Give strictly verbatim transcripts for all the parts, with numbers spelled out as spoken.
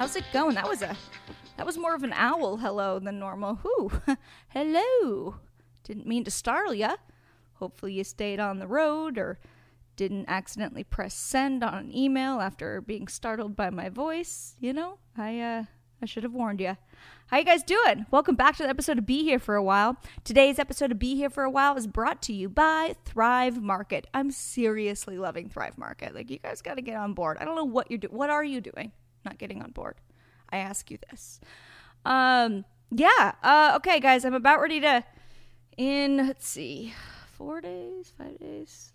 How's it going? That was a, that was more of an owl hello than normal. Whoo, hello. Didn't mean to startle ya. Hopefully you stayed on the road or didn't accidentally press send on an email after being startled by my voice. You know, I uh, I should have warned you. How you guys doing? Welcome back to the episode of Be Here for a While. Today's episode of Be Here for a While is brought to you by Thrive Market. I'm seriously loving Thrive Market. Like, you guys got to get on board. I don't know what you're doing. What are you doing? Not getting on board. I ask you this. Um, yeah. Uh, okay, guys, I'm about ready to, in, let's see, four days, five days.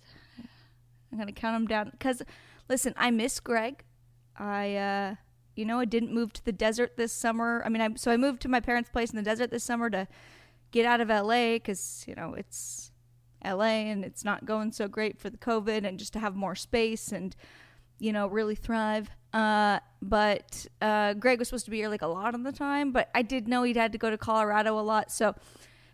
I'm going to count them down. Because, listen, I miss Greg. I, uh... You know, I didn't move to the desert this summer. I mean, I so I moved to my parents' place in the desert this summer to get out of L A because, you know, it's L A and it's not going so great for the COVID, and just to have more space and, you know, really thrive. Uh, but uh, Greg was supposed to be here like a lot of the time, but I did know he'd had to go to Colorado a lot. So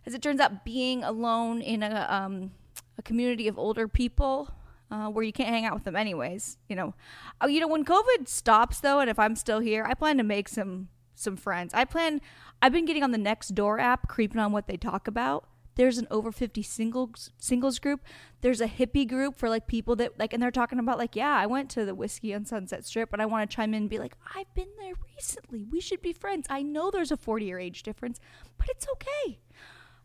as it turns out, being alone in a, um, a community of older people Uh, where you can't hang out with them anyways, you know. Oh, you know, when COVID stops, though, and if I'm still here, I plan to make some some friends. I plan, I've been getting on the Nextdoor app, creeping on what they talk about. There's an over fifty singles singles group. There's a hippie group for, like, people that, like, and they're talking about, like, yeah, I went to the Whiskey on Sunset Strip, and I want to chime in and be like, I've been there recently. We should be friends. I know there's a forty-year age difference, but it's okay.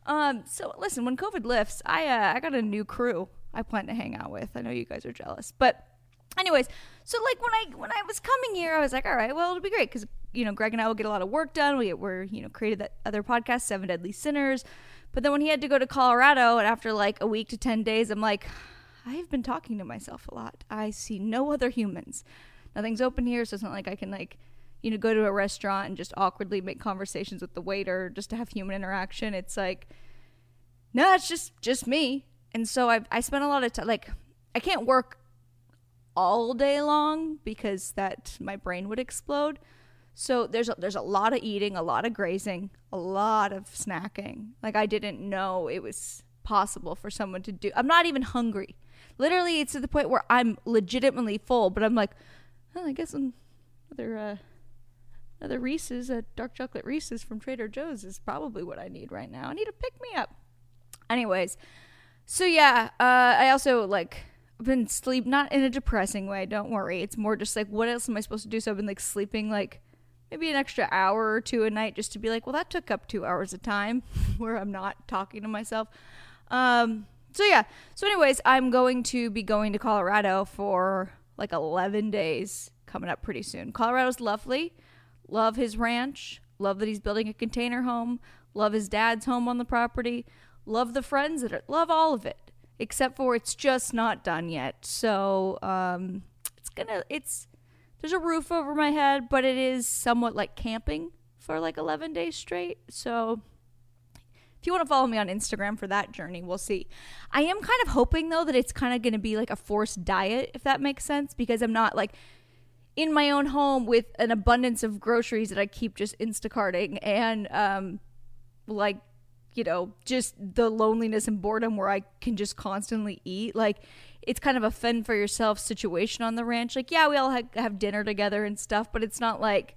Um, so, listen, when COVID lifts, I uh, I got a new crew I plan to hang out with. I know you guys are jealous, but anyways, so like when I when I was coming here, I was like, all right, well, it'll be great because, you know, Greg and I will get a lot of work done. We we're you know created that other podcast, Seven Deadly Sinners, but then when he had to go to Colorado, and after like a week to ten days, I'm like, I've been talking to myself a lot. I see no other humans. Nothing's open here, so it's not like I can like you know go to a restaurant and just awkwardly make conversations with the waiter just to have human interaction. It's like, no, it's just just me. And so I I spent a lot of time, like, I can't work all day long because that my brain would explode. So there's a, there's a lot of eating, a lot of grazing, a lot of snacking. Like, I didn't know it was possible for someone to do. I'm not even hungry. Literally, it's to the point where I'm legitimately full, but I'm like, oh, I guess another, uh, another Reese's, a dark chocolate Reese's from Trader Joe's is probably what I need right now. I need a pick-me-up. Anyways. So yeah, uh, I also like been sleep, not in a depressing way, don't worry. It's more just like, what else am I supposed to do? So I've been like sleeping like maybe an extra hour or two a night just to be like, well, that took up two hours of time where I'm not talking to myself. Um, so yeah, so anyways, I'm going to be going to Colorado for like eleven days coming up pretty soon. Colorado's lovely. Love his ranch. Love that he's building a container home. Love his dad's home on the property. Love the friends that are, love all of it, except for it's just not done yet. So, um, it's gonna, it's, there's a roof over my head, but it is somewhat like camping for like eleven days straight. So if you want to follow me on Instagram for that journey, we'll see. I am kind of hoping though that it's kind of going to be like a forced diet, if that makes sense, because I'm not like in my own home with an abundance of groceries that I keep just Instacarting and, um, like, you know, just the loneliness and boredom where I can just constantly eat. Like, it's kind of a fend for yourself situation on the ranch. Like, yeah, we all ha- have dinner together and stuff, but it's not like,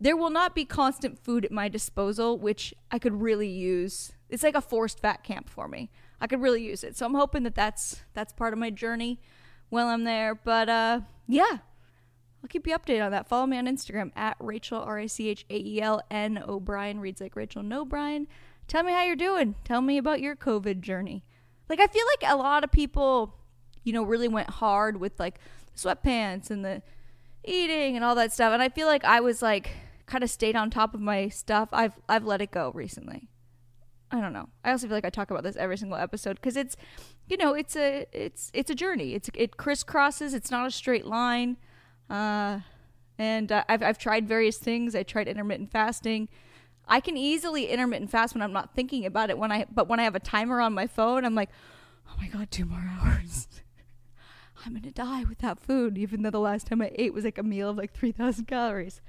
there will not be constant food at my disposal, which I could really use. It's like a forced fat camp for me. I could really use it. So I'm hoping that that's, that's part of my journey while I'm there. But uh, yeah, I'll keep you updated on that. Follow me on Instagram at Rachel, R A C H A E L N, O'Brien, reads like Rachel No Bryan. Tell me how you're doing. Tell me about your COVID journey. Like, I feel like a lot of people, you know, really went hard with, like, sweatpants and the eating and all that stuff. And I feel like I was, like, kind of stayed on top of my stuff. I've I've let it go recently. I don't know. I also feel like I talk about this every single episode because it's, you know, it's a it's it's a journey. It's It crisscrosses. It's not a straight line. Uh, and uh, I've I've tried various things. I tried intermittent fasting. I can easily intermittent fast when I'm not thinking about it. When I but when I have a timer on my phone, I'm like, oh my God, two more hours. I'm gonna die without food, even though the last time I ate was like a meal of like three thousand calories.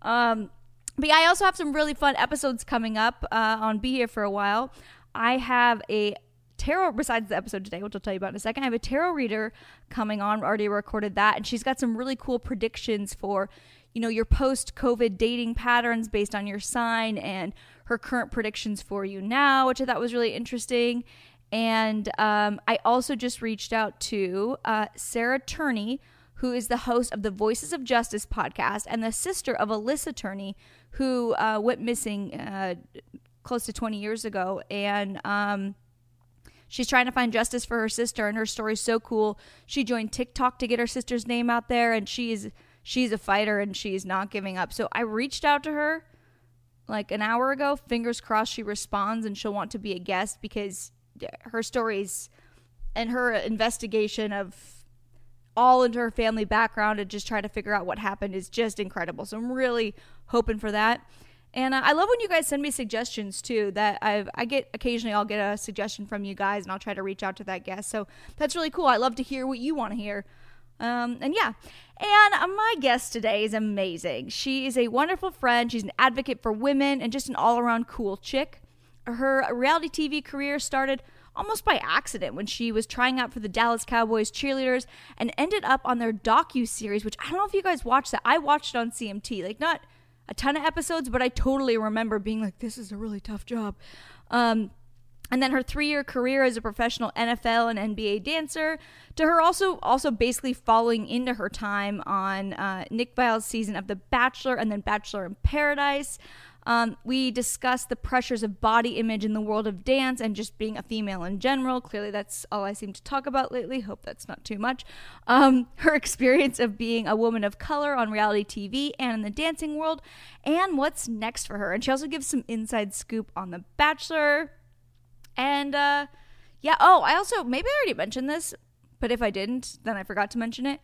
Um, but yeah, I also have some really fun episodes coming up uh, on Be Here for a While. I have a tarot, besides the episode today, which I'll tell you about in a second, I have a tarot reader coming on. I already recorded that, and she's got some really cool predictions for you know, your post-COVID dating patterns based on your sign and her current predictions for you now, which I thought was really interesting. And um, I also just reached out to uh, Sarah Turney, who is the host of the Voices of Justice podcast and the sister of Alyssa Turney, who uh, went missing uh, close to twenty years ago. And um, she's trying to find justice for her sister, and her story's so cool. She joined TikTok to get her sister's name out there, and she's she's a fighter, and she's not giving up. So I reached out to her like an hour ago. Fingers crossed she responds and she'll want to be a guest, because her stories and her investigation of all into her family background and just try to figure out what happened is just incredible. So I'm really hoping for that. And uh, I love when you guys send me suggestions too, that I've, I get occasionally I'll get a suggestion from you guys and I'll try to reach out to that guest. So that's really cool. I love to hear what you want to hear. Um, and yeah, and my guest today is amazing. She is a wonderful friend. She's an advocate for women and just an all around cool chick. Her reality T V career started almost by accident when she was trying out for the Dallas Cowboys cheerleaders and ended up on their docu-series, which I don't know if you guys watched that. I watched it on C M T, like not a ton of episodes, but I totally remember being like, this is a really tough job. Um, and then her three-year career as a professional N F L and N B A dancer, to her also also basically falling into her time on uh, Nick Viles' season of The Bachelor and then Bachelor in Paradise. Um, we discussed the pressures of body image in the world of dance and just being a female in general. Clearly, that's all I seem to talk about lately. Hope that's not too much. Um, her experience of being a woman of color on reality T V and in the dancing world, and what's next for her. And she also gives some inside scoop on The Bachelor. And uh, yeah, oh, I also, maybe I already mentioned this, but if I didn't, then I forgot to mention it.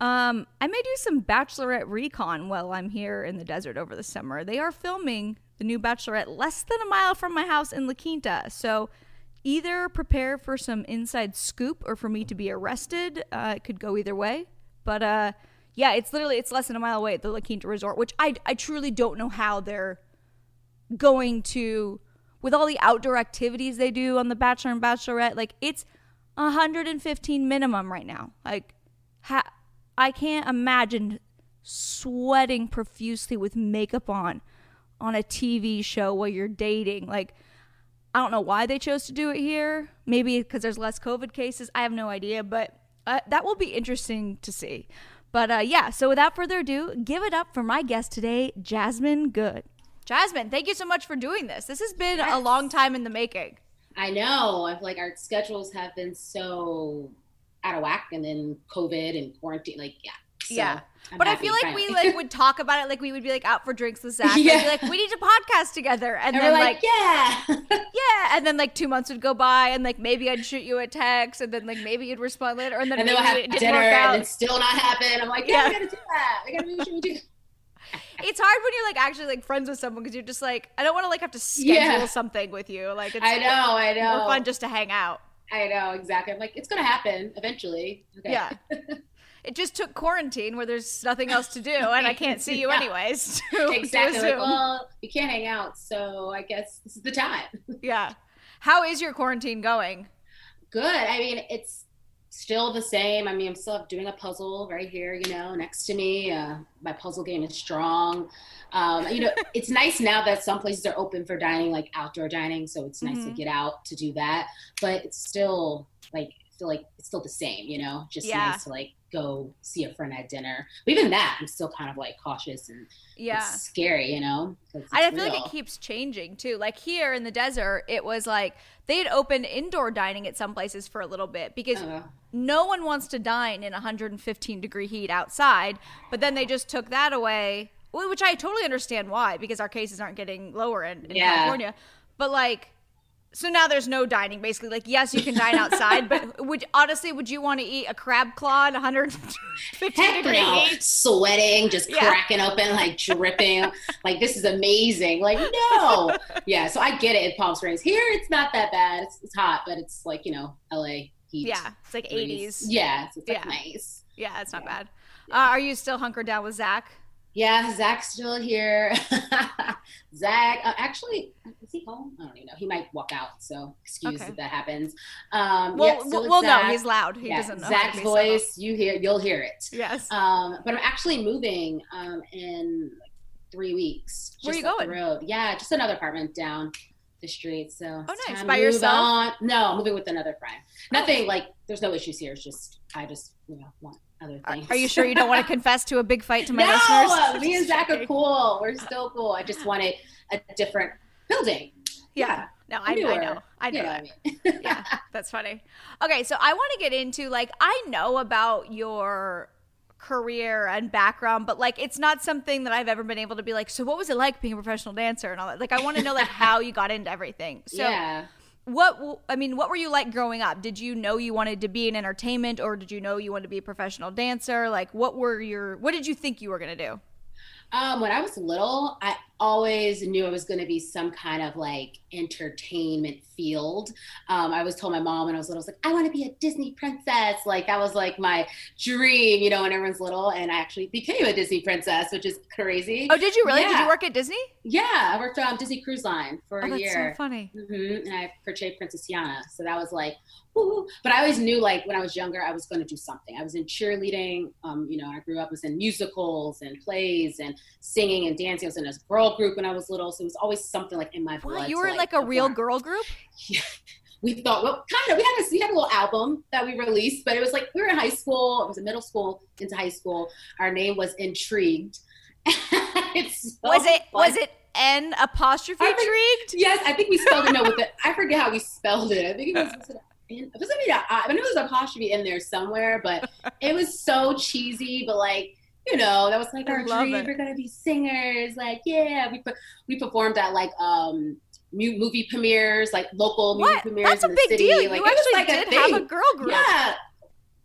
Um, I may do some Bachelorette recon while I'm here in the desert over the summer. They are filming the new Bachelorette less than a mile from my house in La Quinta. So either prepare for some inside scoop or for me to be arrested. Uh, it could go either way. But uh, yeah, it's literally, it's less than a mile away at the La Quinta Resort, which I, I truly don't know how they're going to, with all the outdoor activities they do on The Bachelor and Bachelorette, like it's one hundred fifteen minimum right now. Like, how? I can't imagine sweating profusely with makeup on on a T V show while you're dating. Like, I don't know why they chose to do it here. Maybe because there's less COVID cases. I have no idea, but uh, that will be interesting to see. But uh, yeah, so without further ado, give it up for my guest today, Jasmine Goode. Jasmine, thank you so much for doing this. This has been yes. a long time in the making. I know. I feel like our schedules have been so out of whack, and then COVID and quarantine, like yeah so yeah I'm but happy, I feel like finally. we like would talk about it, like we would be like out for drinks with Zach yeah. and be like, we need to podcast together, and, and then like, like yeah yeah and then like two months would go by, and like maybe I'd shoot you a text, and then like maybe you'd respond later, and then, and then we'll have it dinner and it's still not happen. I'm like yeah, yeah. we gotta do that we gotta do, we do. It's hard when you're like actually like friends with someone, because you're just like, I don't want to like have to schedule yeah. something with you, like it's, I know like, I know more fun just to hang out. I know, exactly. I'm like, it's going to happen eventually. Okay. Yeah. It just took quarantine where there's nothing else to do and I can't see you yeah. anyways. To, exactly. To like, well, we can't hang out, so I guess this is the time. Yeah. How is your quarantine going? Good. I mean, it's still the same. I mean, I'm still doing a puzzle right here, you know, next to me. Uh, my puzzle game is strong. Um, you know, it's nice now that some places are open for dining, like outdoor dining. So it's nice mm-hmm. to get out to do that. But it's still like, feel like it's still the same, you know, just yeah. nice to like go see a friend at dinner. But even that, I'm still kind of like cautious and yeah. it's scary, you know. And I feel real. like it keeps changing too. Like here in the desert, it was like they had opened indoor dining at some places for a little bit, because uh, no one wants to dine in one hundred fifteen degree heat outside. But then they just took that away, which I totally understand why, because our cases aren't getting lower in, in yeah. California. But like, so now there's no dining, basically. Like, yes, you can dine outside, but would honestly, would you want to eat a crab claw at one hundred fifteen degrees? No. Sweating, just yeah. cracking open, like dripping. Like, this is amazing. Like, no. Yeah, so I get it in Palm Springs. Here, it's not that bad. It's, it's hot, but it's like, you know, L A heat. Yeah, it's like eighties. Yeah, so it's like yeah. nice. Yeah, it's not yeah. bad. Yeah. Uh, are you still hunkered down with Zach? Yeah, Zach's still here. Zach, uh, actually, is he people. I don't even know. He might walk out, so excuse okay. if that happens. Um, well, yeah, so well, Zach. no, he's loud. He yeah, doesn't know. Zach's voice, so you hear, you'll hear it. Yes. Um, but I'm actually moving um, in like three weeks. Where are you going? The road. Yeah, just another apartment down the street. So oh, nice. By yourself? On. No, I'm moving with another friend. Nothing oh. like. There's no issues here. It's just I just you know want. Other things. Are you sure you don't want to confess to a big fight to my no, listeners? No, me and Zach are cool. We're so cool. I just wanted a different building. Yeah. yeah. No, I, I know. I know. Yeah, I mean. yeah, that's funny. Okay, so I want to get into, like, I know about your career and background, but, like, it's not something that I've ever been able to be like, so what was it like being a professional dancer and all that? Like, I want to know, like, how you got into everything. So, yeah. What, I mean, what were you like growing up? Did you know you wanted to be in entertainment, or did you know you wanted to be a professional dancer? Like, what were your, what did you think you were going to do? Um, when I was little, I always knew I was going to be some kind of like entertainment field. Um, I was told my mom when I was little, I was like, I want to be a Disney princess. Like, that was like my dream, you know, when everyone's little. And I actually became a Disney princess, which is crazy. Oh, did you really? Yeah. Did you work at Disney? Yeah, I worked on Disney Cruise Line for oh, a year. That's so funny. Mm-hmm. And I portrayed Princess Tiana. So that was like, woo-hoo. But I always knew, like, when I was younger, I was going to do something. I was in cheerleading. Um, you know, I grew up, was in musicals and plays and singing and dancing. I was in a girl group when I was little, so it was always something like in my blood. Well, you were to, like, like a perform. Real girl group? Yeah. We thought, well, kind of, we had a, we had a little album that we released, but it was like, we were in high school, it was in middle school, into high school. Our name was Intrigued. It's so was it, fun. Was it N apostrophe I Intrigued? Think, yes, I think we spelled it, no, with it, I forget how we spelled it. I think it was, was it N, was it an, I know there's an apostrophe in there somewhere, but it was so cheesy, but like, you know, that was like our dream. It. We're gonna be singers. Like, yeah, we we performed at like um movie premieres, like local what? movie premieres. That's in a the big city. deal. Like, you it actually was like did a thing. have a girl group. Yeah,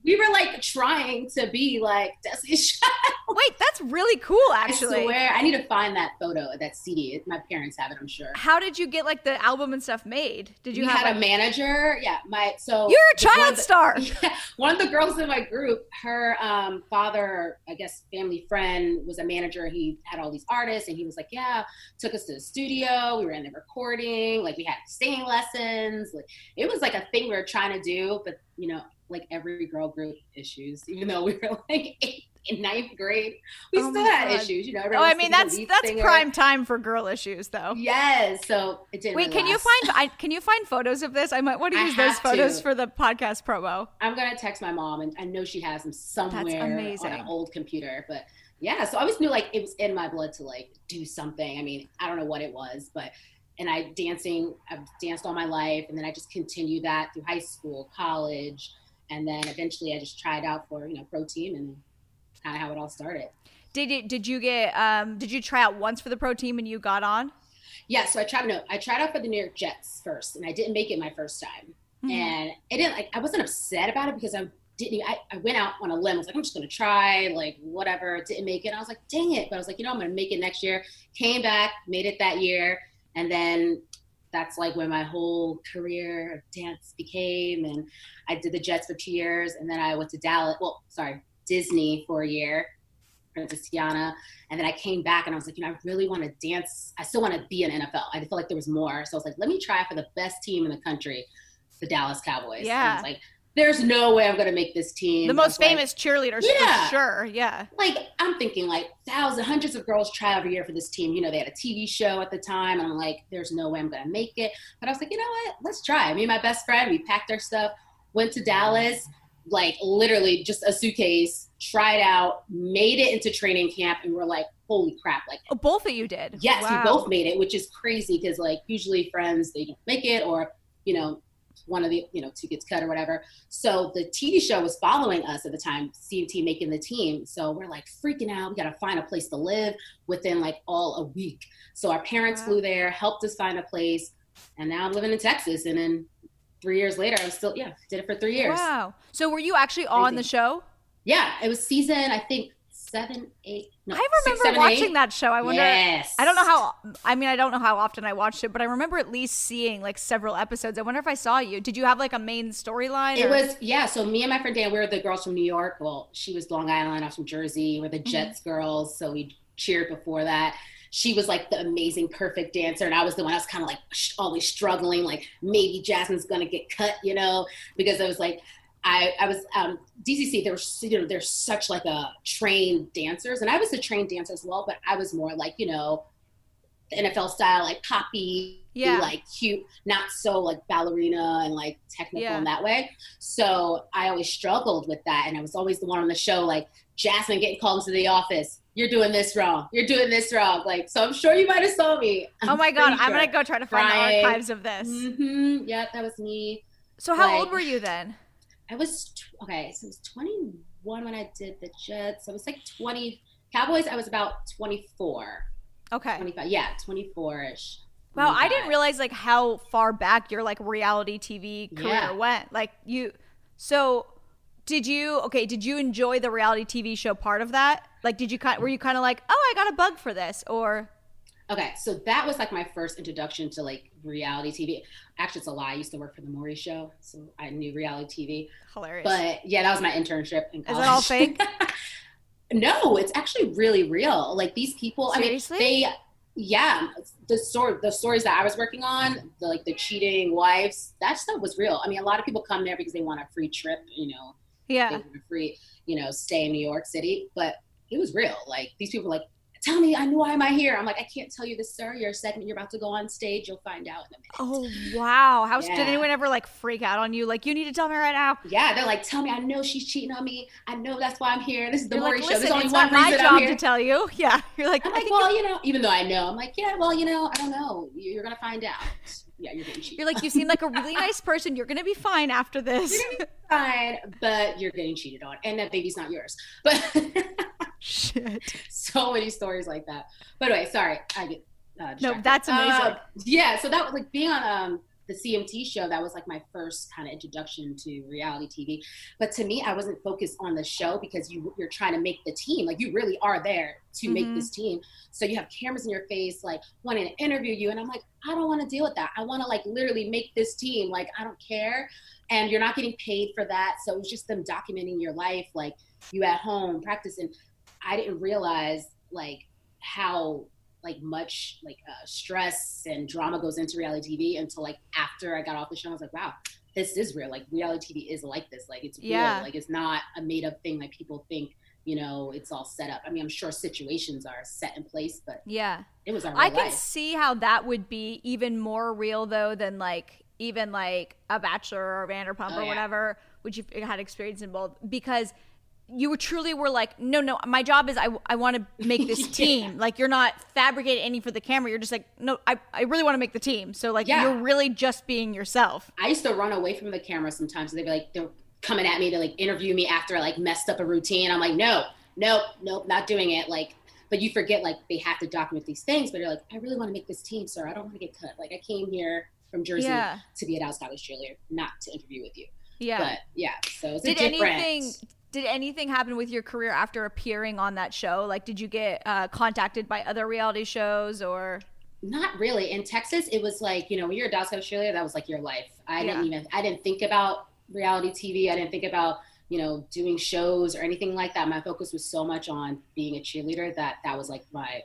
we were like trying to be like Destiny's Child. Wait, that's really cool. Actually, I swear, I need to find that photo, that C D. My parents have it, I'm sure. How did you get like the album and stuff made? Did you? We have had like- a manager. Yeah, my so you're a child one of the, star. Yeah, one of the girls in my group, her um, father, I guess, family friend, was a manager. He had all these artists, and he was like, yeah, took us to the studio. We were in the recording. Like, we had singing lessons. Like, it was like a thing we were trying to do, but you know, like every girl group issues, even though we were like eight. In ninth grade, we oh still had God. issues, you know. Oh, I mean, that's that's singer. prime time for girl issues, though. Yes, so it didn't. Wait, really can last. you find? I, can you find photos of this? I might want to use those photos to. for the podcast promo. I'm gonna text my mom, and I know she has them somewhere that's amazing. on an old computer. But yeah, so I always knew like it was in my blood to like do something. I mean, I don't know what it was, but. And I dancing, I've danced all my life, and then I just continued that through high school, college, and then eventually I just tried out for you know pro team and. Kind of how it all started. Did it? Did you get? Um, did you try out once for the pro team and you got on? Yeah, so I tried. No, I tried out for the New York Jets first, and I didn't make it my first time. Mm-hmm. And it didn't. Like, I wasn't upset about it because I didn't. I, I went out on a limb. I was like, I'm just gonna try. Like, whatever. Didn't make it. And I was like, dang it. But I was like, you know, I'm gonna make it next year. Came back, made it that year, and then. That's like when my whole career of dance became. And I did the Jets for two years, and then I went to Dallas. Well, sorry. Disney for a year, Princess Tiana, and then I came back and I was like, you know, I really want to dance. I still want to be in N F L. I felt like there was more, so I was like, let me try for the best team in the country, the Dallas Cowboys. Yeah, and I was like, there's no way I'm gonna make this team. The most famous like, cheerleaders, yeah, for sure, yeah. Like I'm thinking, like thousands, hundreds of girls try every year for this team. You know, they had a T V show at the time, and I'm like, there's no way I'm gonna make it. But I was like, you know what? Let's try. Me and my best friend, we packed our stuff, went to Dallas. Like literally just a suitcase, tried out, made it into training camp, and we're like, holy crap. Like oh, both of you did. Yes, wow. We both made it, which is crazy because like usually friends, they don't make it or, you know, one of the, you know, two gets cut or whatever. So the T V show was following us at the time, C M T making the team. So we're like freaking out. We got to find a place to live within like all a week. So our parents wow. flew there, helped us find a place. And now I'm living in Texas and then Three years later, I was still, yeah, did it for three years. Wow. So were you actually on the show? Yeah. It was season, I think, seven, eight. No, I remember six, seven, watching eight. that show. I wonder, yes. I don't know how, I mean, I don't know how often I watched it, but I remember at least seeing like several episodes. I wonder if I saw you. Did you have like a main storyline? It or? was, yeah. So me and my friend Dan, we were the girls from New York. Well, she was Long Island, I was from Jersey. We're the Jets mm-hmm. girls. So we cheered before that. she was like the amazing, perfect dancer. And I was the one I was kind of like always struggling, like maybe Jasmine's going to get cut, you know, because I was like, I, I was um, D C C, there was, you know, there's such like a trained dancers, and I was a trained dancer as well, but I was more like, you know, N F L style, like poppy, yeah. like cute, not so like ballerina and like technical yeah. in that way. So I always struggled with that. And I was always the one on the show, like Jasmine getting called into the office. You're doing this wrong. You're doing this wrong. Like, so I'm sure you might've saw me. I'm oh my God. Sure. I'm going to go try to find right. the archives of this. Mm-hmm. Yep. That was me. So how like, old were you then? I was, tw- okay. So I was twenty-one when I did the Jets. I was like twenty Cowboys. I was about twenty-four. Okay. twenty-five Yeah, twenty-four-ish. Wow, twenty-five I didn't realize like how far back your like reality T V career yeah. went. Like you, so did you? Okay, did you enjoy the reality T V show part of that? Like, did you kind? Were you kind of like, oh, I got a bug for this, or? Okay, so that was like my first introduction to like reality T V. Actually, it's a lie. I used to work for the Maury show, so I knew reality T V. Hilarious. But yeah, that was my internship in college. Is it all fake? No, it's actually really real. Like these people, seriously? I mean, they, yeah, the story, the stories that I was working on, the, like the cheating wives, that stuff was real. I mean, a lot of people come there because they want a free trip, you know, yeah, they want a free, you know, stay in New York City, but it was real. Like these people were like, tell me, I know why am I here? I'm like, I can't tell you this, sir. Your segment, you're about to go on stage. You'll find out in a minute. Oh, wow. How yeah. did anyone ever like freak out on you? Like, you need to tell me right now. Yeah, they're like, tell me. I know she's cheating on me. I know that's why I'm here. This is the Maury like, show. There's only one reason I'm here. It's not my job to tell you. Yeah. You're like, I'm like, well, you know, even though I know, I'm like, yeah, well, you know, I don't know. You're going to find out. Yeah, you're getting cheated. You're like, you seem like a really nice person. You're going to be fine after this. You're going to be fine, but you're getting cheated on. And that baby's not yours. But shit. So many stories like that. But anyway, sorry. I get uh, distracted. No, that's amazing. Uh, yeah, so that was like being on um, the C M T show, that was like my first kind of introduction to reality T V. But to me, I wasn't focused on the show because you, you're trying to make the team. Like you really are there to mm-hmm. make this team. So you have cameras in your face, like wanting to interview you. And I'm like, I don't want to deal with that. I want to like literally make this team. Like, I don't care. And you're not getting paid for that. So it was just them documenting your life. Like you at home practicing. I didn't realize like how like much like uh, stress and drama goes into reality T V until like after I got off the show. I was like, wow, this is real. Like reality T V is like this. Like it's yeah. real. Like it's not a made up thing that people think, you know, it's all set up. I mean, I'm sure situations are set in place, but yeah, it was our real I can life. See how that would be even more real though than like even like a Bachelor or Vanderpump oh, or yeah. whatever, which you had experience in both because you were truly were like, no, no, my job is I, I want to make this team. yeah. Like you're not fabricating any for the camera. You're just like, no, I, I really want to make the team. So like yeah. you're really just being yourself. I used to run away from the camera sometimes. So they'd be like, they're coming at me to like interview me after I like messed up a routine. I'm like, no, no, nope, not doing it. Like, but you forget like they have to document these things, but you're like, I really want to make this team, sir. I don't want to get cut. Like I came here from Jersey yeah. to be a Dallas Cowboys cheerleader, not to interview with you. Yeah. But yeah, so it's Did a different. Anything- Did anything happen with your career after appearing on that show? Like, did you get uh, contacted by other reality shows or? Not really. In Texas, it was like, you know, when you're a Dallas Cowboys cheerleader, that was like your life. I yeah. didn't even, I didn't think about reality T V. I didn't think about, you know, doing shows or anything like that. My focus was so much on being a cheerleader that that was like my,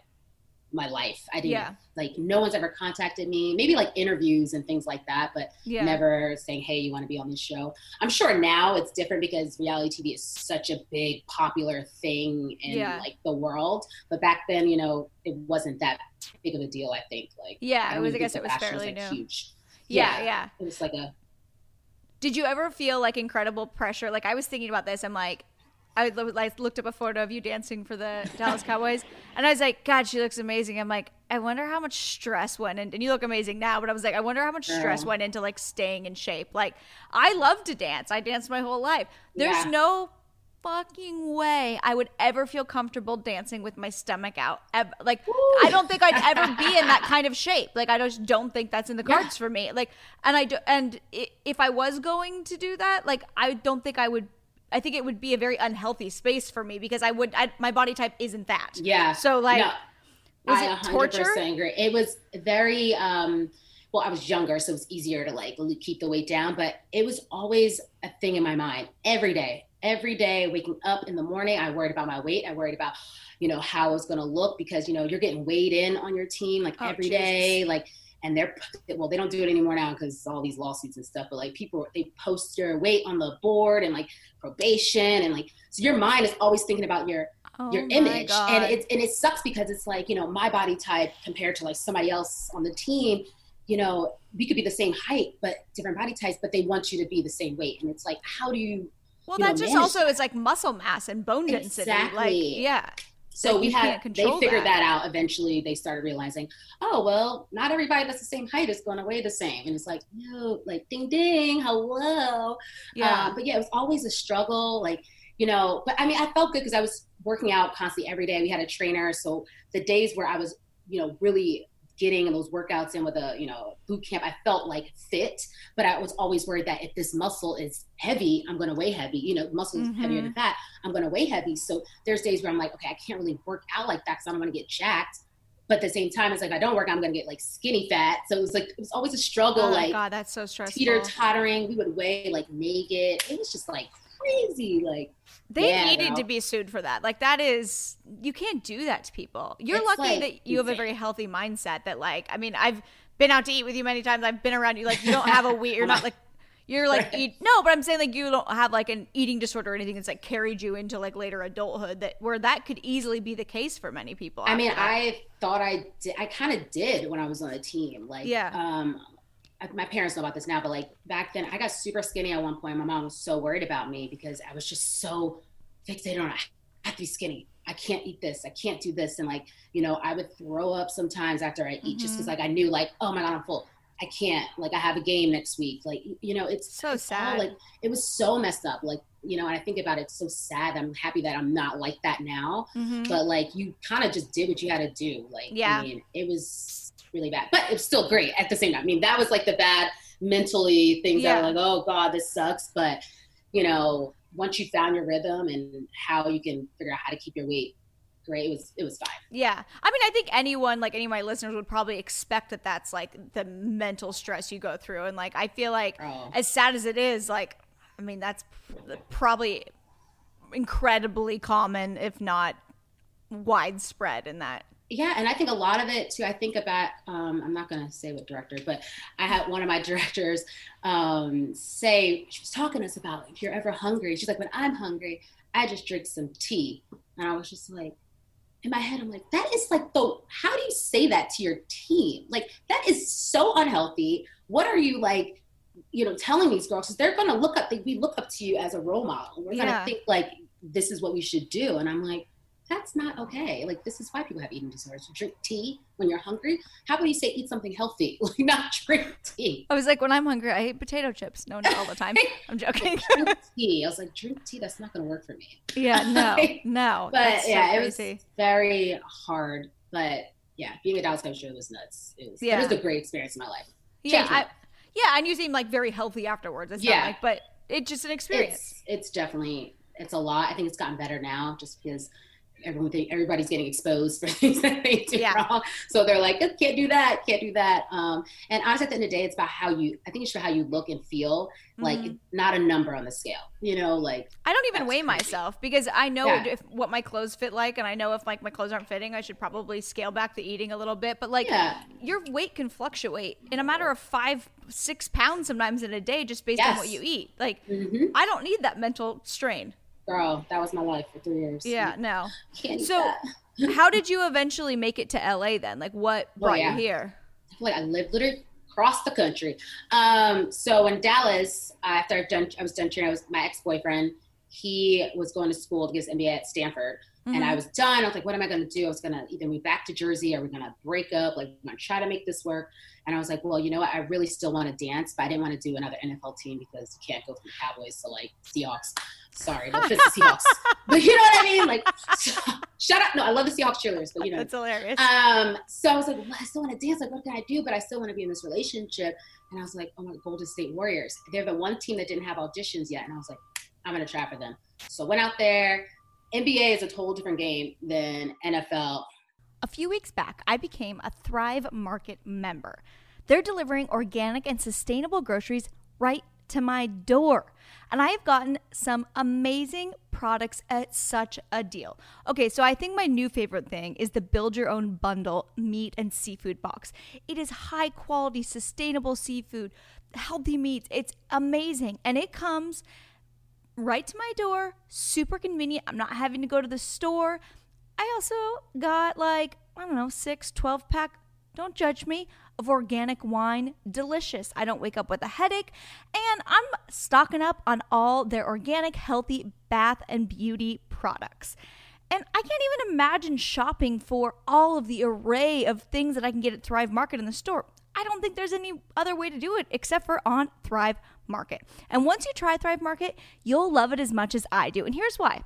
my life. I didn't yeah. like, no one's ever contacted me, maybe like interviews and things like that, but yeah. never saying, hey, you want to be on this show? I'm sure now it's different because reality T V is such a big popular thing in yeah. like the world. But back then, you know, it wasn't that big of a deal, I think. Like, yeah, I, it was, I guess it was fairly new. Huge. Yeah, yeah, yeah. It was like a. Did you ever feel like incredible pressure? Like I was thinking about this. I'm like, I looked up a photo of you dancing for the Dallas Cowboys and I was like, God, she looks amazing. I'm like, I wonder how much stress went in. And you look amazing now, but I was like, I wonder how much yeah. stress went into like staying in shape. Like I love to dance. I danced my whole life. There's yeah. no fucking way I would ever feel comfortable dancing with my stomach out. Ever. Like, woo. I don't think I'd ever be in that kind of shape. Like, I just don't think that's in the cards yeah. for me. Like, and I do, and if I was going to do that, like, I don't think I would, I think it would be a very unhealthy space for me because I would, I, my body type isn't that. Yeah. So like, no, was I it torture? Angry. It was very, um, well, I was younger, so it was easier to like keep the weight down, but it was always a thing in my mind every day. every day waking up in the morning, I worried about my weight. I worried about, you know, how it's going to look because, you know, you're getting weighed in on your team like oh, every Jesus. day. Like, and they're, well, they don't do it anymore now because all these lawsuits and stuff, but like people, they post your weight on the board and like probation and like, so your mind is always thinking about your, oh your image. And it, and it sucks because it's like, you know, my body type compared to like somebody else on the team, you know, we could be the same height, but different body types, but they want you to be the same weight. And it's like, how do you, well, you that know, just also that? Is like muscle mass and bone density. Exactly. Like, yeah. So like we had, they figured that. that out. Eventually they started realizing, oh, well, not everybody that's the same height is going to weigh the same. And it's like, no, like ding, ding, hello. Yeah. Um, but yeah, it was always a struggle. Like, you know, but I mean, I felt good because I was working out constantly every day. We had a trainer. So the days where I was, you know, really getting those workouts in with a, you know, boot camp, I felt like fit, but I was always worried that if this muscle is heavy, I'm going to weigh heavy, you know, muscle is mm-hmm. heavier than fat, I'm going to weigh heavy. So there's days where I'm like, okay, I can't really work out like that because I'm going to get jacked. But at the same time, it's like, I don't work out, I'm going to get like skinny fat. So it was like, it was always a struggle. Oh like God, that's so stressful. Teeter tottering. We would weigh like naked. It was just like crazy. Like they yeah, needed to be sued for that. Like that is, you can't do that to people. You're it's lucky like, that you have a very healthy mindset that like, I mean, I've been out to eat with you many times. I've been around you. Like you don't have a weird, you're not like, you're like, right. eat, no, but I'm saying like, you don't have like an eating disorder or anything that's like carried you into like later adulthood that where that could easily be the case for many people. I mean, that. I thought I did, I kind of did when I was on a team. Like, yeah. um, my parents know about this now, but like back then I got super skinny at one point. My mom was so worried about me because I was just so fixated on, I have to be skinny. I can't eat this. I can't do this. And like, you know, I would throw up sometimes after I eat mm-hmm. just cause like I knew like, oh my God, I'm full. I can't, like I have a game next week. Like, you know, it's so it's sad. All, like it was so messed up. Like, you know, and I think about it, it's so sad. I'm happy that I'm not like that now, mm-hmm. but like you kind of just did what you had to do. Like, yeah. I mean, it was really bad, but it's still great at the same time. I mean, that was like the bad mentally things yeah. that are like, oh God, this sucks. But you know, once you found your rhythm and how you can figure out how to keep your weight great, it was, it was fine. Yeah. I mean, I think anyone, like any of my listeners would probably expect that that's like the mental stress you go through. And like, I feel like oh. as sad as it is, like, I mean, that's probably incredibly common, if not widespread in that. Yeah. And I think a lot of it too, I think about, um, I'm not going to say what director, but I had one of my directors um, say, she was talking to us about if you're ever hungry. She's like, when I'm hungry, I just drink some tea. And I was just like, in my head, I'm like, that is like, the, how do you say that to your team? Like, that is so unhealthy. What are you like, you know, telling these girls? Because they're going to look up, they, we look up to you as a role model. We're yeah. going to think like, this is what we should do. And I'm like, that's not okay. Like, this is why people have eating disorders. You drink tea when you're hungry. How about you say eat something healthy? Like, not drink tea. I was like, when I'm hungry, I eat potato chips. No, not all the time. I'm joking. Drink tea. I was like, drink tea? That's not going to work for me. Yeah, no, like, no. But so yeah, crazy. It was very hard. But yeah, being a Dallas Cowboys fan was nuts. It was, yeah. it was a great experience in my life. Yeah, I, yeah, and you seem like very healthy afterwards. It's yeah. not like, but it's just an experience. It's, it's definitely, it's a lot. I think it's gotten better now just because everyone think, everybody's getting exposed for things that they do yeah. wrong. So they're like, can't do that, can't do that. Um, and honestly, at the end of the day, it's about how you, I think it's about how you look and feel, mm-hmm. like not a number on the scale, you know, like. I don't even weigh crazy. myself because I know yeah. if, what my clothes fit like, and I know if like my clothes aren't fitting, I should probably scale back the eating a little bit. But like yeah. your weight can fluctuate in a matter of five, six pounds sometimes in a day, just based yes. on what you eat. Like mm-hmm. I don't need that mental strain. Girl, that was my life for three years. Yeah, no. Can't so how did you eventually make it to L A then? Like what brought oh, yeah. you here? Like I lived literally across the country. Um, so in Dallas, after I've done, I was done training, I was, my ex-boyfriend, he was going to school to get his M B A at Stanford. Mm-hmm. And I was done. I was like, what am I going to do? I was going to either move back to Jersey or we're going to break up. Like, we're going to try to make this work. And I was like, well, you know what? I really still want to dance, but I didn't want to do another N F L team because you can't go from Cowboys to, like, Seahawks. Sorry, but this is Seahawks. But you know what I mean? Like, shut up. No, I love the Seahawks cheerleaders, but, you know. That's hilarious. Um, so I was like, well, I still want to dance. Like, what can I do? But I still want to be in this relationship. And I was like, oh, my Golden State Warriors. They're the one team that didn't have auditions yet. And I was like, I'm going to try for them. So went out there. N B A is a whole different game than N F L. A few weeks back, I became a Thrive Market member. They're delivering organic and sustainable groceries right to my door. And I have gotten some amazing products at such a deal. Okay, so I think my new favorite thing is the Build Your Own Bundle Meat and Seafood Box. It is high quality, sustainable seafood, healthy meats. It's amazing. And it comes right to my door, super convenient. I'm not having to go to the store. I also got like, I don't know, six twelve pack, don't judge me, of organic wine. Delicious. I don't wake up with a headache. And I'm stocking up on all their organic, healthy bath and beauty products. And I can't even imagine shopping for all of the array of things that I can get at Thrive Market in the store. I don't think there's any other way to do it except for on Thrive Market. And once you try Thrive Market, you'll love it as much as I do. And here's why.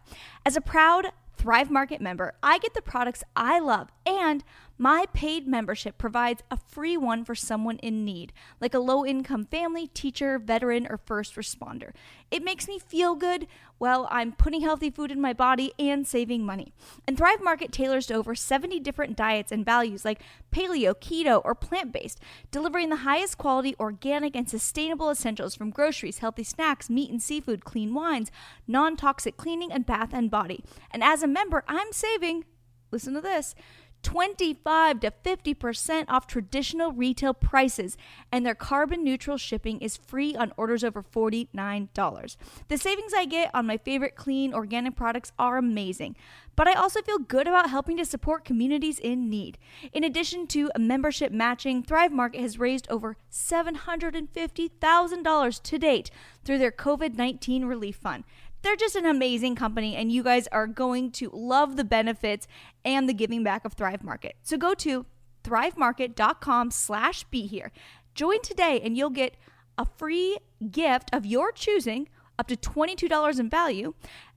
As a proud Thrive Market member, I get the products I love, and my paid membership provides a free one for someone in need, like a low-income family, teacher, veteran, or first responder. It makes me feel good while I'm putting healthy food in my body and saving money. And Thrive Market tailors to over seventy different diets and values like paleo, keto, or plant-based, delivering the highest quality organic and sustainable essentials from groceries, healthy snacks, meat and seafood, clean wines, non-toxic cleaning, and bath and body. And as a member, I'm saving, listen to this, twenty-five to fifty percent off traditional retail prices, and their carbon neutral shipping is free on orders over forty-nine dollars. The savings I get on my favorite clean organic products are amazing, but I also feel good about helping to support communities in need. In addition to membership matching, Thrive Market has raised over seven hundred fifty thousand dollars to date through their covid nineteen relief fund. They're just an amazing company, and you guys are going to love the benefits and the giving back of Thrive Market. So go to thrivemarket.com slash be here. Join today, and you'll get a free gift of your choosing, up to twenty-two dollars in value.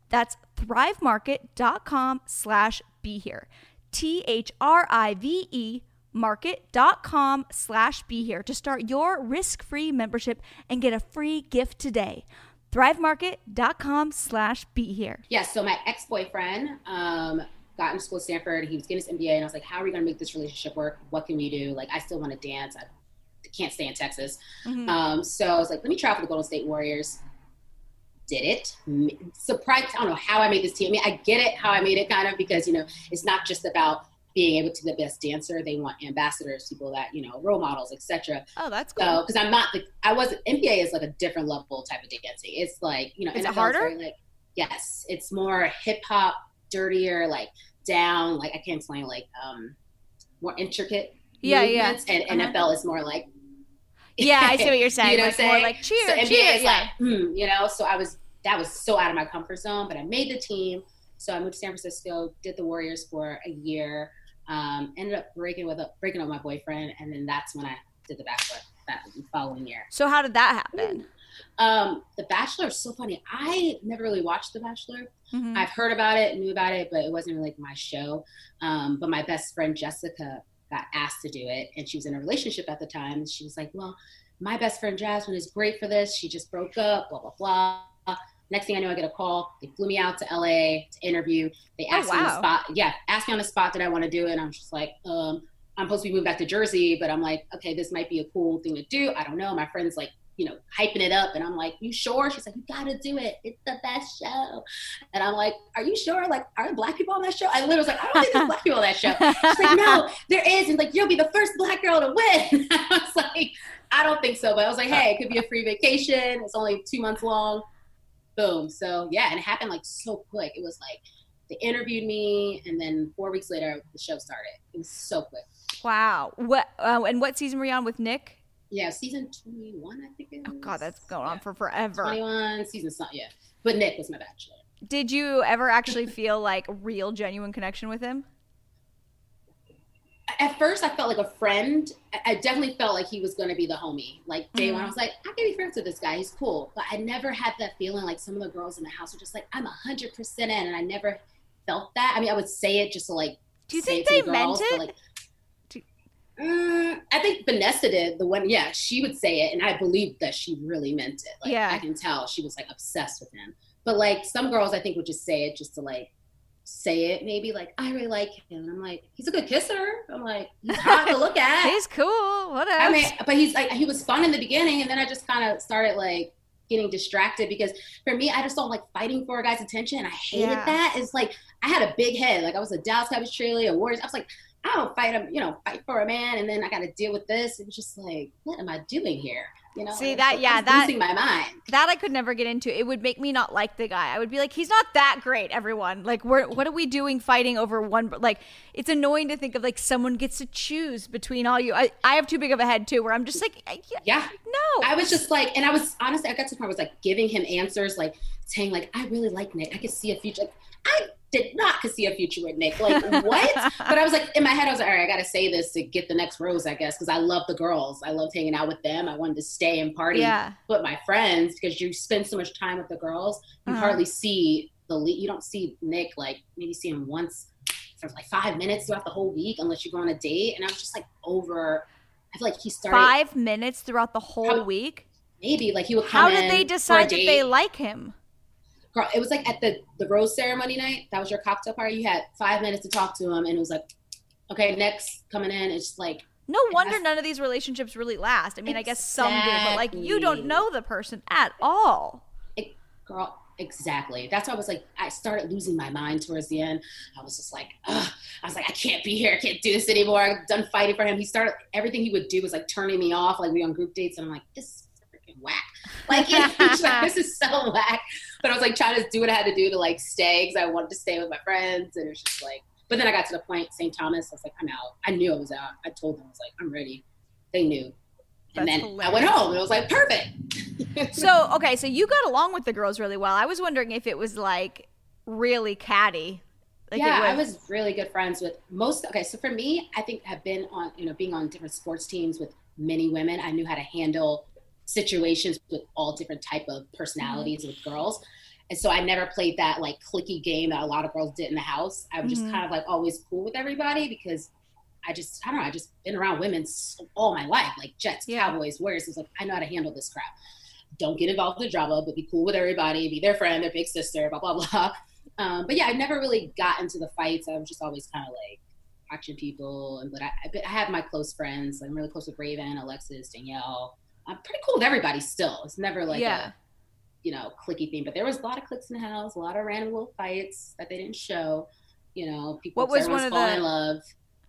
That's thrivemarket.com slash be here. T H R I V E market.com slash be here to start your risk-free membership and get a free gift today. thrivemarket.com slash be here. Yes, yeah, so my ex-boyfriend um, got into school at Stanford. He was getting his M B A, and I was like, how are we going to make this relationship work? What can we do? Like, I still want to dance. I can't stay in Texas. Mm-hmm. Um, so I was like, let me try out for the Golden State Warriors. Did it. Surprised, I don't know how I made this team. I mean, I get it how I made it kind of because, you know, it's not just about being able to be the best dancer. They want ambassadors, people that, you know, role models, et cetera. Oh, that's cool. So, cause I'm not, the, I wasn't, N B A is like a different level type of dancing. It's like, you know, is N F L it harder? Is like, yes. It's more hip hop, dirtier, like down, like I can't explain, like um, more intricate. Yeah. Movements. Yeah. And uh-huh. N F L is more like, yeah, I see what you're saying. You know what I'm saying? More like cheer, so N B A cheer. Is yeah. Like, mm, you know, so I was, that was so out of my comfort zone, but I made the team. So I moved to San Francisco, did the Warriors for a year. Um, ended up breaking with up, breaking up my boyfriend, and then that's when I did The Bachelor that following year. So how did that happen? Um, The Bachelor is so funny. I never really watched The Bachelor. Mm-hmm. I've heard about it, knew about it, but it wasn't really like my show. Um, but my best friend Jessica got asked to do it, and she was in a relationship at the time. She was like, "Well, my best friend Jasmine is great for this. She just broke up. Blah blah blah." Next thing I know, I get a call. They flew me out to L A to interview. They asked oh, wow. me on the spot. Yeah, asked me on the spot that I want to do it. And I'm just like, um, I'm supposed to be moving back to Jersey, but I'm like, okay, this might be a cool thing to do. I don't know. My friend's like, you know, hyping it up. And I'm like, you sure? She's like, you got to do it. It's the best show. And I'm like, are you sure? Like, are there black people on that show? I literally was like, I don't think there's black people on that show. She's like, no, there is. And like, you'll be the first black girl to win. I was like, I don't think so. But I was like, hey, it could be a free vacation. It's only two months long. Boom. So yeah, and it happened like so quick. It was like they interviewed me, and then four weeks later the show started. It was so quick. Wow. What? Uh, and what season were you on with Nick? Yeah, season twenty-one, I think it was. Oh God, that's going yeah. on for forever. Twenty-one season, yeah. But Nick was my bachelor. Did you ever actually feel like real, genuine connection with him? At first, I felt like a friend. I definitely felt like he was going to be the homie. Like, day mm-hmm. one, I was like, I can be friends with this guy. He's cool. But I never had that feeling like some of the girls in the house were just like, I'm one hundred percent in. And I never felt that. I mean, I would say it just to, like, do you say think it to they the girls, meant it? But, like, do- mm, I think Vanessa did. The one, yeah, she would say it. And I believed that she really meant it. Like, yeah. I can tell she was, like, obsessed with him. But, like, some girls, I think, would just say it just to, like, say it maybe like I really like him, and I'm like, he's a good kisser. I'm like, he's hot to look at. He's cool. What else? I mean, but he's like, he was fun in the beginning, and then I just kind of started like getting distracted, because for me, I just don't like fighting for a guy's attention. I hated yeah. that. It's like, I had a big head. Like I was a Dallas Cowboys cheerleader, a Warriors. I was like, I don't fight him, you know, fight for a man. And then I got to deal with this. It was just like, what am I doing here? You know, see that, yeah, that, losing my mind. That I could never get into. It would make me not like the guy. I would be like, he's not that great, everyone. Like, we're, what are we doing fighting over one? Like, it's annoying to think of, like, someone gets to choose between all you. I, I have too big of a head, too, where I'm just like, I, yeah, yeah, no. I was just like, and I was, honestly, I got to the point where I was, like, giving him answers, like, saying, like, I really like Nick. I could see a future. Like, I did not could see a future with Nick. Like, what? But I was like, in my head, I was like, all right, I got to say this to get the next rose, I guess, because I love the girls. I loved hanging out with them. I wanted to stay and party yeah. with my friends, because you spend so much time with the girls. You uh-huh. hardly see the lead. You don't see Nick, like, maybe see him once for, like, five minutes throughout the whole week unless you go on a date. And I was just, like, over. I feel like he started. Five minutes throughout the whole how, week? Maybe. Like, he would come How did in they decide that they like him? Girl, it was like at the, the rose ceremony night. That was your cocktail party. You had five minutes to talk to him, and it was like, okay, next coming in. It's just like, no wonder none of these relationships really last. I mean, exactly. I guess some do, but like, you don't know the person at all. It, girl, exactly. That's why I was like, I started losing my mind towards the end. I was just like, ugh. I was like, I can't be here. I can't do this anymore. I'm done fighting for him. He started, everything he would do was like turning me off. Like, we on group dates, and I'm like, this whack, like, you know, like, this is so whack. But I was like trying to do what I had to do to like stay, because I wanted to stay with my friends. And it was just like, but then I got to the point, Saint Thomas, I was like, I'm out. I knew I was out. I told them, I was like, I'm ready. They knew. And That's then hilarious. I went home, and it was like, perfect. So okay, so you got along with the girls really well. I was wondering if it was like really catty. Like, yeah, I was really good friends with most. Okay, so for me, I think I've been on, you know, being on different sports teams with many women, I knew how to handle situations with all different type of personalities mm-hmm. with girls. And so I never played that like clicky game that a lot of girls did in the house. I was mm-hmm. just kind of like always cool with everybody, because I just, I don't know, I just been around women all my life, like Jets, yeah. Cowboys, Warriors. It's like, I know how to handle this crap. Don't get involved in the drama, but be cool with everybody, be their friend, their big sister, blah, blah, blah. Um, but yeah, I never really got into the fights. I was just always kind of like watching people. And But I, I have my close friends. I'm really close with Raven, Alexis, Danielle. I'm pretty cool with everybody still. It's never like yeah. a, you know, clicky thing. But there was a lot of clicks in the house, a lot of random little fights that they didn't show. You know, people what was one of falling the, in love.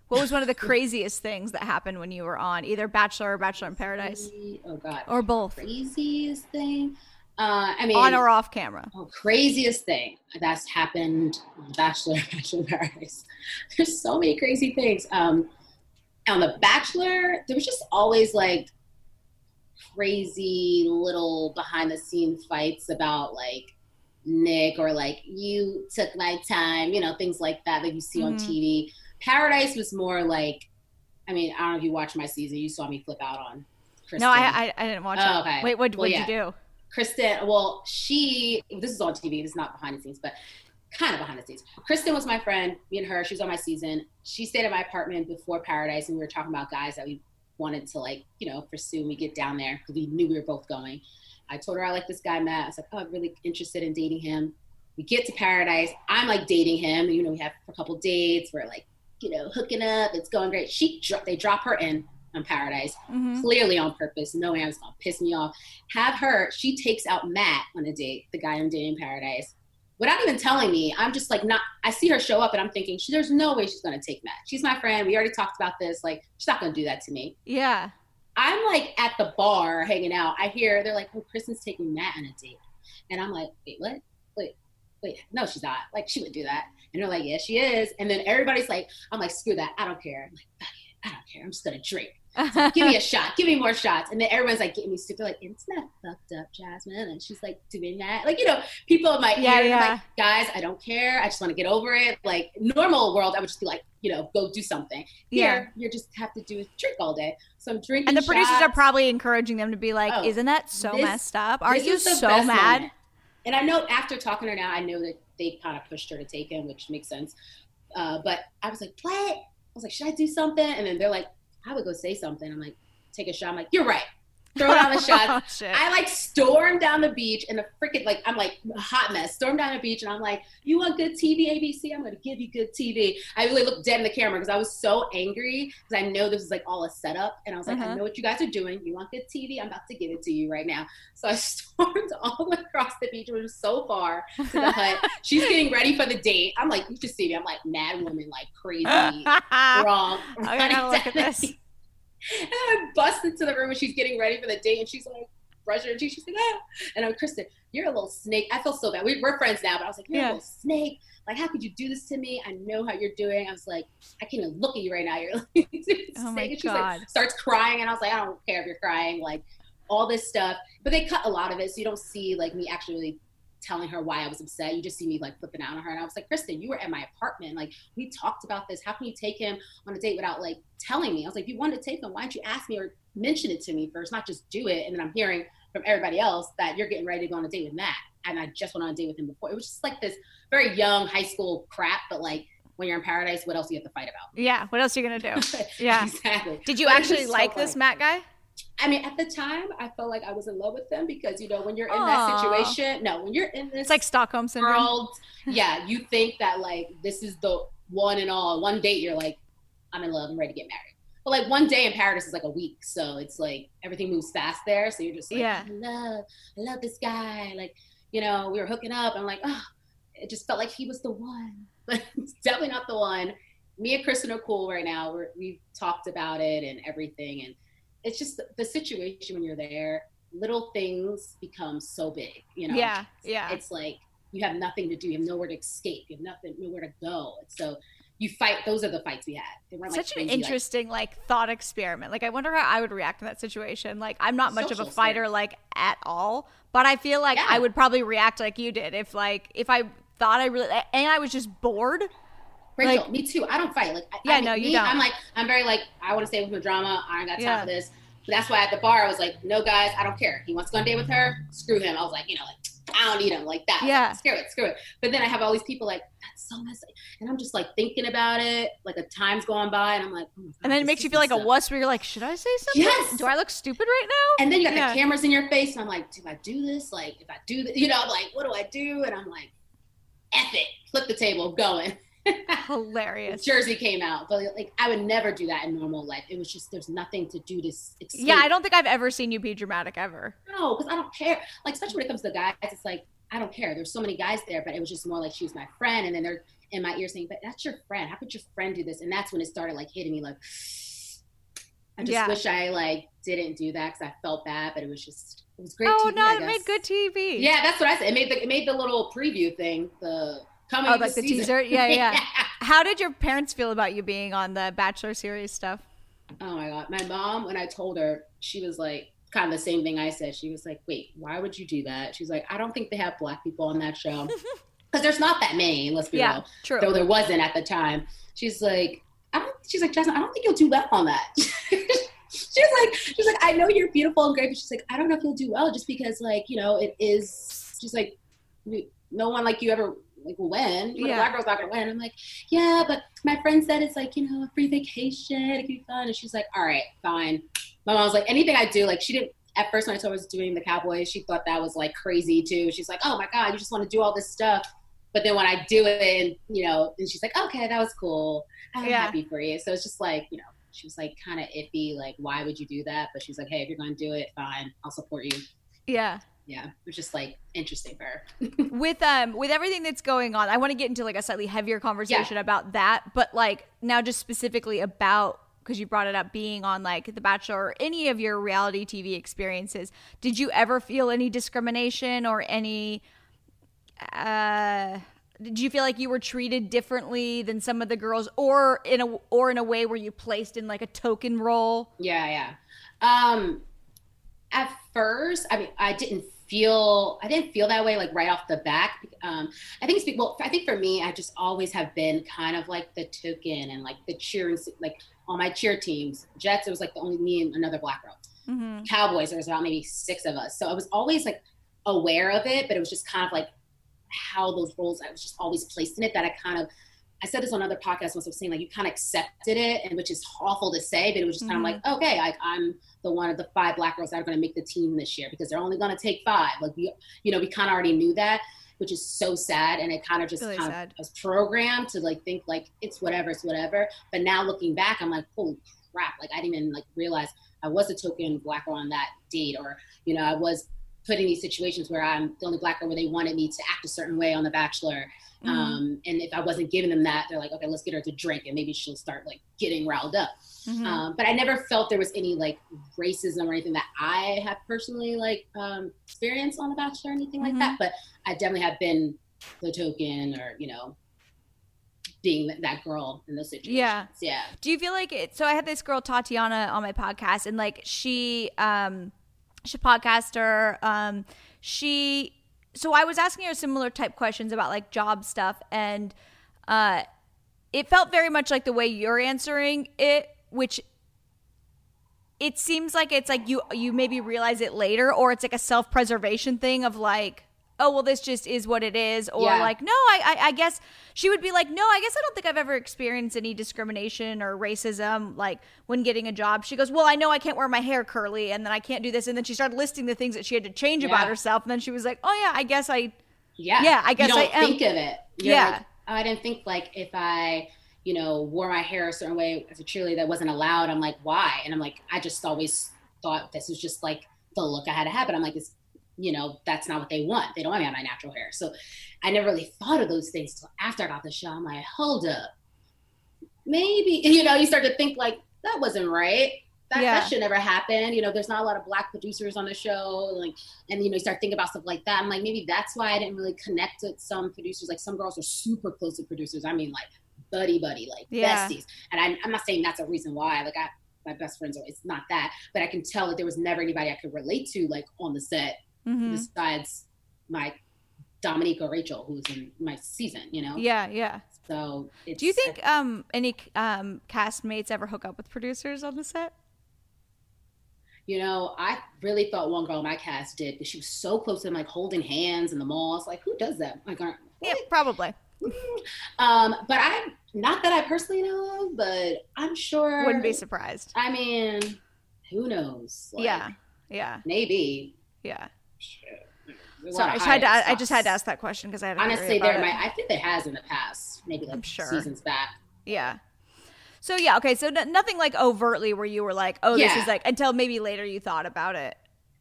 What was one of the craziest things that happened when you were on either Bachelor or Bachelor in Paradise? Oh, God. Or both. Craziest thing? Uh, I mean. On or off camera? Oh, craziest thing that's happened on Bachelor, Bachelor in Paradise. There's so many crazy things. Um, on The Bachelor, there was just always like, crazy little behind the scenes fights about like Nick, or like, you took my time, you know, things like that that you see mm-hmm. on T V. Paradise was more like, I mean, I don't know if you watched my season, you saw me flip out on Kristen. No, I I, I didn't watch oh, it. Okay. Wait, what well, did yeah. you do? Kristen, well, she, this is on T V, this is not behind the scenes, but kind of behind the scenes. Kristen was my friend, me and her, she was on my season. She stayed at my apartment before Paradise, and we were talking about guys that we wanted to like, you know, pursue when we get down there, because we knew we were both going. I told her I like this guy, Matt. I was like, oh, I'm really interested in dating him. We get to Paradise. I'm like dating him. You know, we have a couple dates. We're like, you know, hooking up. It's going great. She, they drop her in on Paradise, mm-hmm. clearly on purpose. No way I was going to piss me off. Have her, she takes out Matt on a date, the guy I'm dating in Paradise. Without even telling me, I'm just like not, I see her show up and I'm thinking, she, there's no way she's going to take Matt. She's my friend. We already talked about this. Like, she's not going to do that to me. Yeah. I'm like at the bar hanging out. I hear, they're like, oh, Kristen's taking Matt on a date. And I'm like, wait, what? Wait, wait. No, she's not. Like, she would do that. And they're like, yeah, she is. And then everybody's like, I'm like, screw that. I don't care. I'm like, fuck it. I don't care. I'm just going to drink. Like, give me a shot. Give me more shots. And then everyone's like getting me stupid. Like, it's not fucked up, Jasmine. And she's like doing that. Like, you know, people in my yeah, ear, yeah. like, guys, I don't care. I just want to get over it. Like, normal world, I would just be like, you know, go do something. Here, yeah. you just have to do is drink all day. So I'm drinking And the shots. Producers are probably encouraging them to be like, oh, isn't that so this, messed up? Are you so mad? Moment. And I know after talking to her now, I know that they kind of pushed her to take him, which makes sense. Uh, but I was like, what? I was like, should I do something? And then they're like, I would go say something. I'm like, take a shot. I'm like, you're right. throw down the shots. Oh, I like stormed down the beach in a freaking, like, I'm like a hot mess, stormed down the beach. And I'm like, you want good T V, A B C? I'm going to give you good T V. I really looked dead in the camera because I was so angry because I know this is like all a setup. And I was like, uh-huh. I know what you guys are doing. You want good T V? I'm about to give it to you right now. So I stormed all across the beach, which was so far to the hut. She's getting ready for the date. I'm like, you should see me. I'm like mad woman, like crazy, wrong. I gotta look at this. And I bust into the room and she's getting ready for the date and she's like, brushing her teeth. She's like, ah. And I'm, Kristen, you're a little snake. I feel so bad. We, we're friends now, but I was like, you're yeah. a little snake. Like, how could you do this to me? I know how you're doing. I was like, I can't even look at you right now. You're like, oh my and she's God. Like, starts crying. And I was like, I don't care if you're crying, like all this stuff. But they cut a lot of it. So you don't see like me actually really telling her why I was upset. You just see me like flipping out on her. And I was like, Kristen, you were at my apartment. Like, we talked about this. How can you take him on a date without like telling me? I was like, if you wanted to take him, why didn't you ask me or mention it to me first, not just do it? And then I'm hearing from everybody else that you're getting ready to go on a date with Matt. And I just went on a date with him before. It was just like this very young high school crap, but like when you're in paradise, what else do you have to fight about? Yeah. What else are you going to do? Yeah, exactly. Did you but actually like so this Matt guy? I mean, at the time, I felt like I was in love with them because, you know, when you're in Aww. That situation, no, when you're in this it's like Stockholm syndrome. World, yeah, you think that, like, this is the one and all. One date, you're like, I'm in love. I'm ready to get married. But, like, one day in paradise is, like, a week. So it's, like, everything moves fast there. So you're just like, yeah. I love, I love this guy. Like, you know, we were hooking up. I'm like, oh, it just felt like he was the one. But it's definitely not the one. Me and Kristen are cool right now. We're, we've talked about it and everything. And it's just the situation when you're there, little things become so big, you know? Yeah, yeah. It's like you have nothing to do. You have nowhere to escape. You have nothing, nowhere to go. So you fight. Those are the fights we had. They weren't Such like crazy, an interesting like, like thought experiment. Like I wonder how I would react in that situation. Like I'm not much of a fighter spirit. Like at all, but I feel like yeah. I would probably react like you did if like, if I thought I really, and I was just bored. Rachel, like, me too. I don't fight. Like, yeah, I mean, no, you me, don't. I'm like, I'm very like, I want to stay with my drama. I ain't got time yeah. for this. But that's why at the bar, I was like, no, guys, I don't care. He wants to go on a date with her. Screw him. I was like, you know, like, I don't need him like that. Yeah. Like, screw it, screw it. But then I have all these people like, that's so messy. And I'm just like thinking about it. Like the time's going by and I'm like, oh my God, and then it makes you feel like a wuss where you're like, should I say something? Yes. Do I look stupid right now? And then you got yeah. the cameras in your face. And I'm like, do I do this? Like if I do this, you know, I'm like, what do I do? And I'm like, F it. Flip the table. Going. Hilarious. Jersey came out, but like I would never do that in normal life. It was just there's nothing to do to escape. Yeah, I don't think I've ever seen you be dramatic ever. No, because I don't care. Like especially when it comes to guys, it's like I don't care. There's so many guys there, but it was just more like she was my friend, and then they're in my ear saying, "But that's your friend. How could your friend do this?" And that's when it started like hitting me. Like I just yeah. wish I like didn't do that because I felt bad, but it was just it was great. Oh T V, no, it made good T V. Yeah, that's what I said. It made the it made the little preview thing. The Coming oh, like the season. Teaser? Yeah, yeah, yeah. How did your parents feel about you being on the Bachelor series stuff? Oh, my God. My mom, when I told her, she was like, kind of the same thing I said. She was like, wait, why would you do that? She's like, I don't think they have black people on that show. Because there's not that many, let's be yeah, real. True. Though there wasn't at the time. She's like, I don't, she's like, Jasmine, I don't think you'll do well on that. She's like, she's like, I know you're beautiful and great, but she's like, I don't know if you'll do well just because, like, you know, it is, she's like, no one like you ever, like, when yeah. a black girl's not gonna win. I'm like, yeah, but my friend said it's like, you know, a free vacation, it could be fun. And she's like, all right, fine. My mom was like, anything I do, like, she didn't, at first when I told her I was doing the Cowboys, she thought that was like crazy too. She's like, oh my God, you just want to do all this stuff. But then when I do it, and you know, and she's like, okay, that was cool. I'm yeah. happy for you. So it's just like, you know, she was like kind of iffy, like, why would you do that? But she's like, hey, if you're gonna do it, fine, I'll support you. Yeah. Yeah, it was just like interesting for her. With um, with everything that's going on, I want to get into like a slightly heavier conversation yeah. about that. But like now, just specifically about, because you brought it up, being on like The Bachelor or any of your reality T V experiences. Did you ever feel any discrimination or any? Uh, did you feel like you were treated differently than some of the girls, or in a or in a way where you placed in like a token role? Yeah, yeah. Um, at first, I mean, I didn't. feel I didn't feel that way like right off the bat. um I think it's well I think for me I just always have been kind of like the token and like the cheering, like on my cheer teams. Jets, it was like the only me and another black girl. Mm-hmm. Cowboys, there was about maybe six of us, so I was always like aware of it, but it was just kind of like how those roles I was just always placed in it that I kind of I said this on another podcast once, I was saying, like, you kind of accepted it, and which is awful to say, but it was just mm-hmm. kind of like, okay, like, I'm the one of the five black girls that are going to make the team this year because they're only going to take five. Like, we, you know, we kind of already knew that, which is so sad. And it kind of just really kind sad. of was programmed to like, think like it's whatever, it's whatever. But now looking back, I'm like, holy crap. Like, I didn't even like realize I was a token black girl on that date, or, you know, I was put in these situations where I'm the only black girl where they wanted me to act a certain way on The Bachelor. Mm-hmm. Um, and if I wasn't giving them that, they're like, okay, let's get her to drink and maybe she'll start like getting riled up. Mm-hmm. Um, but I never felt there was any like racism or anything that I have personally like um, experienced on The Bachelor or anything mm-hmm. like that. But I definitely have been the token, or, you know, being that girl in those situations. Yeah. Yeah. Do you feel like it? So I had this girl, Tatiana, on my podcast, and like she, um, she's a podcaster. Um, she, so I was asking her similar type questions about like job stuff, and uh, it felt very much like the way you're answering it, which it seems like it's like you, you maybe realize it later, or it's like a self-preservation thing of like, oh, well, this just is what it is. Or yeah. like, no, I, I I guess she would be like, no, I guess I don't think I've ever experienced any discrimination or racism, like when getting a job. She goes, well, I know I can't wear my hair curly, and then I can't do this. And then she started listing the things that she had to change yeah. about herself. And then she was like, oh yeah, I guess I, yeah, yeah I guess I am. You don't I, think um, of it. You're yeah. Like, oh, I didn't think like if I, you know, wore my hair a certain way as a cheerleader that wasn't allowed. I'm like, why? And I'm like, I just always thought this was just like the look I had to have. But I'm like, it's, you know, that's not what they want. They don't want me to have my natural hair. So I never really thought of those things till after I got the show. I'm like, hold up. Maybe, you know, you start to think like, that wasn't right. That, yeah. that should never happen. You know, there's not a lot of black producers on the show. Like, and, you know, you start thinking about stuff like that. I'm like, maybe that's why I didn't really connect with some producers. Like, some girls are super close to producers. I mean, like, buddy, buddy, like yeah. besties. And I, I'm not saying that's a reason why. Like, I, my best friends, are, it's not that. But I can tell that there was never anybody I could relate to, like, on the set. Mm-hmm. Besides my Dominique or Rachel, who's in my season, you know? Yeah, yeah. So it's, do you think I, um, any um, castmates ever hook up with producers on the set? You know, I really thought one girl in my cast did, but she was so close to them, like holding hands in the mall. It's like, who does that? Like, aren't, yeah, probably. um, but I'm not that I personally know of, but I'm sure. Wouldn't be surprised. I mean, who knows? Like, yeah, yeah. Maybe. Yeah. So I just, had to, I just had to ask that question because I had honestly there might I think there has in the past, maybe like sure. seasons back. Yeah. So yeah, okay. So n- nothing like overtly where you were like, oh, yeah. this is like until maybe later you thought about it.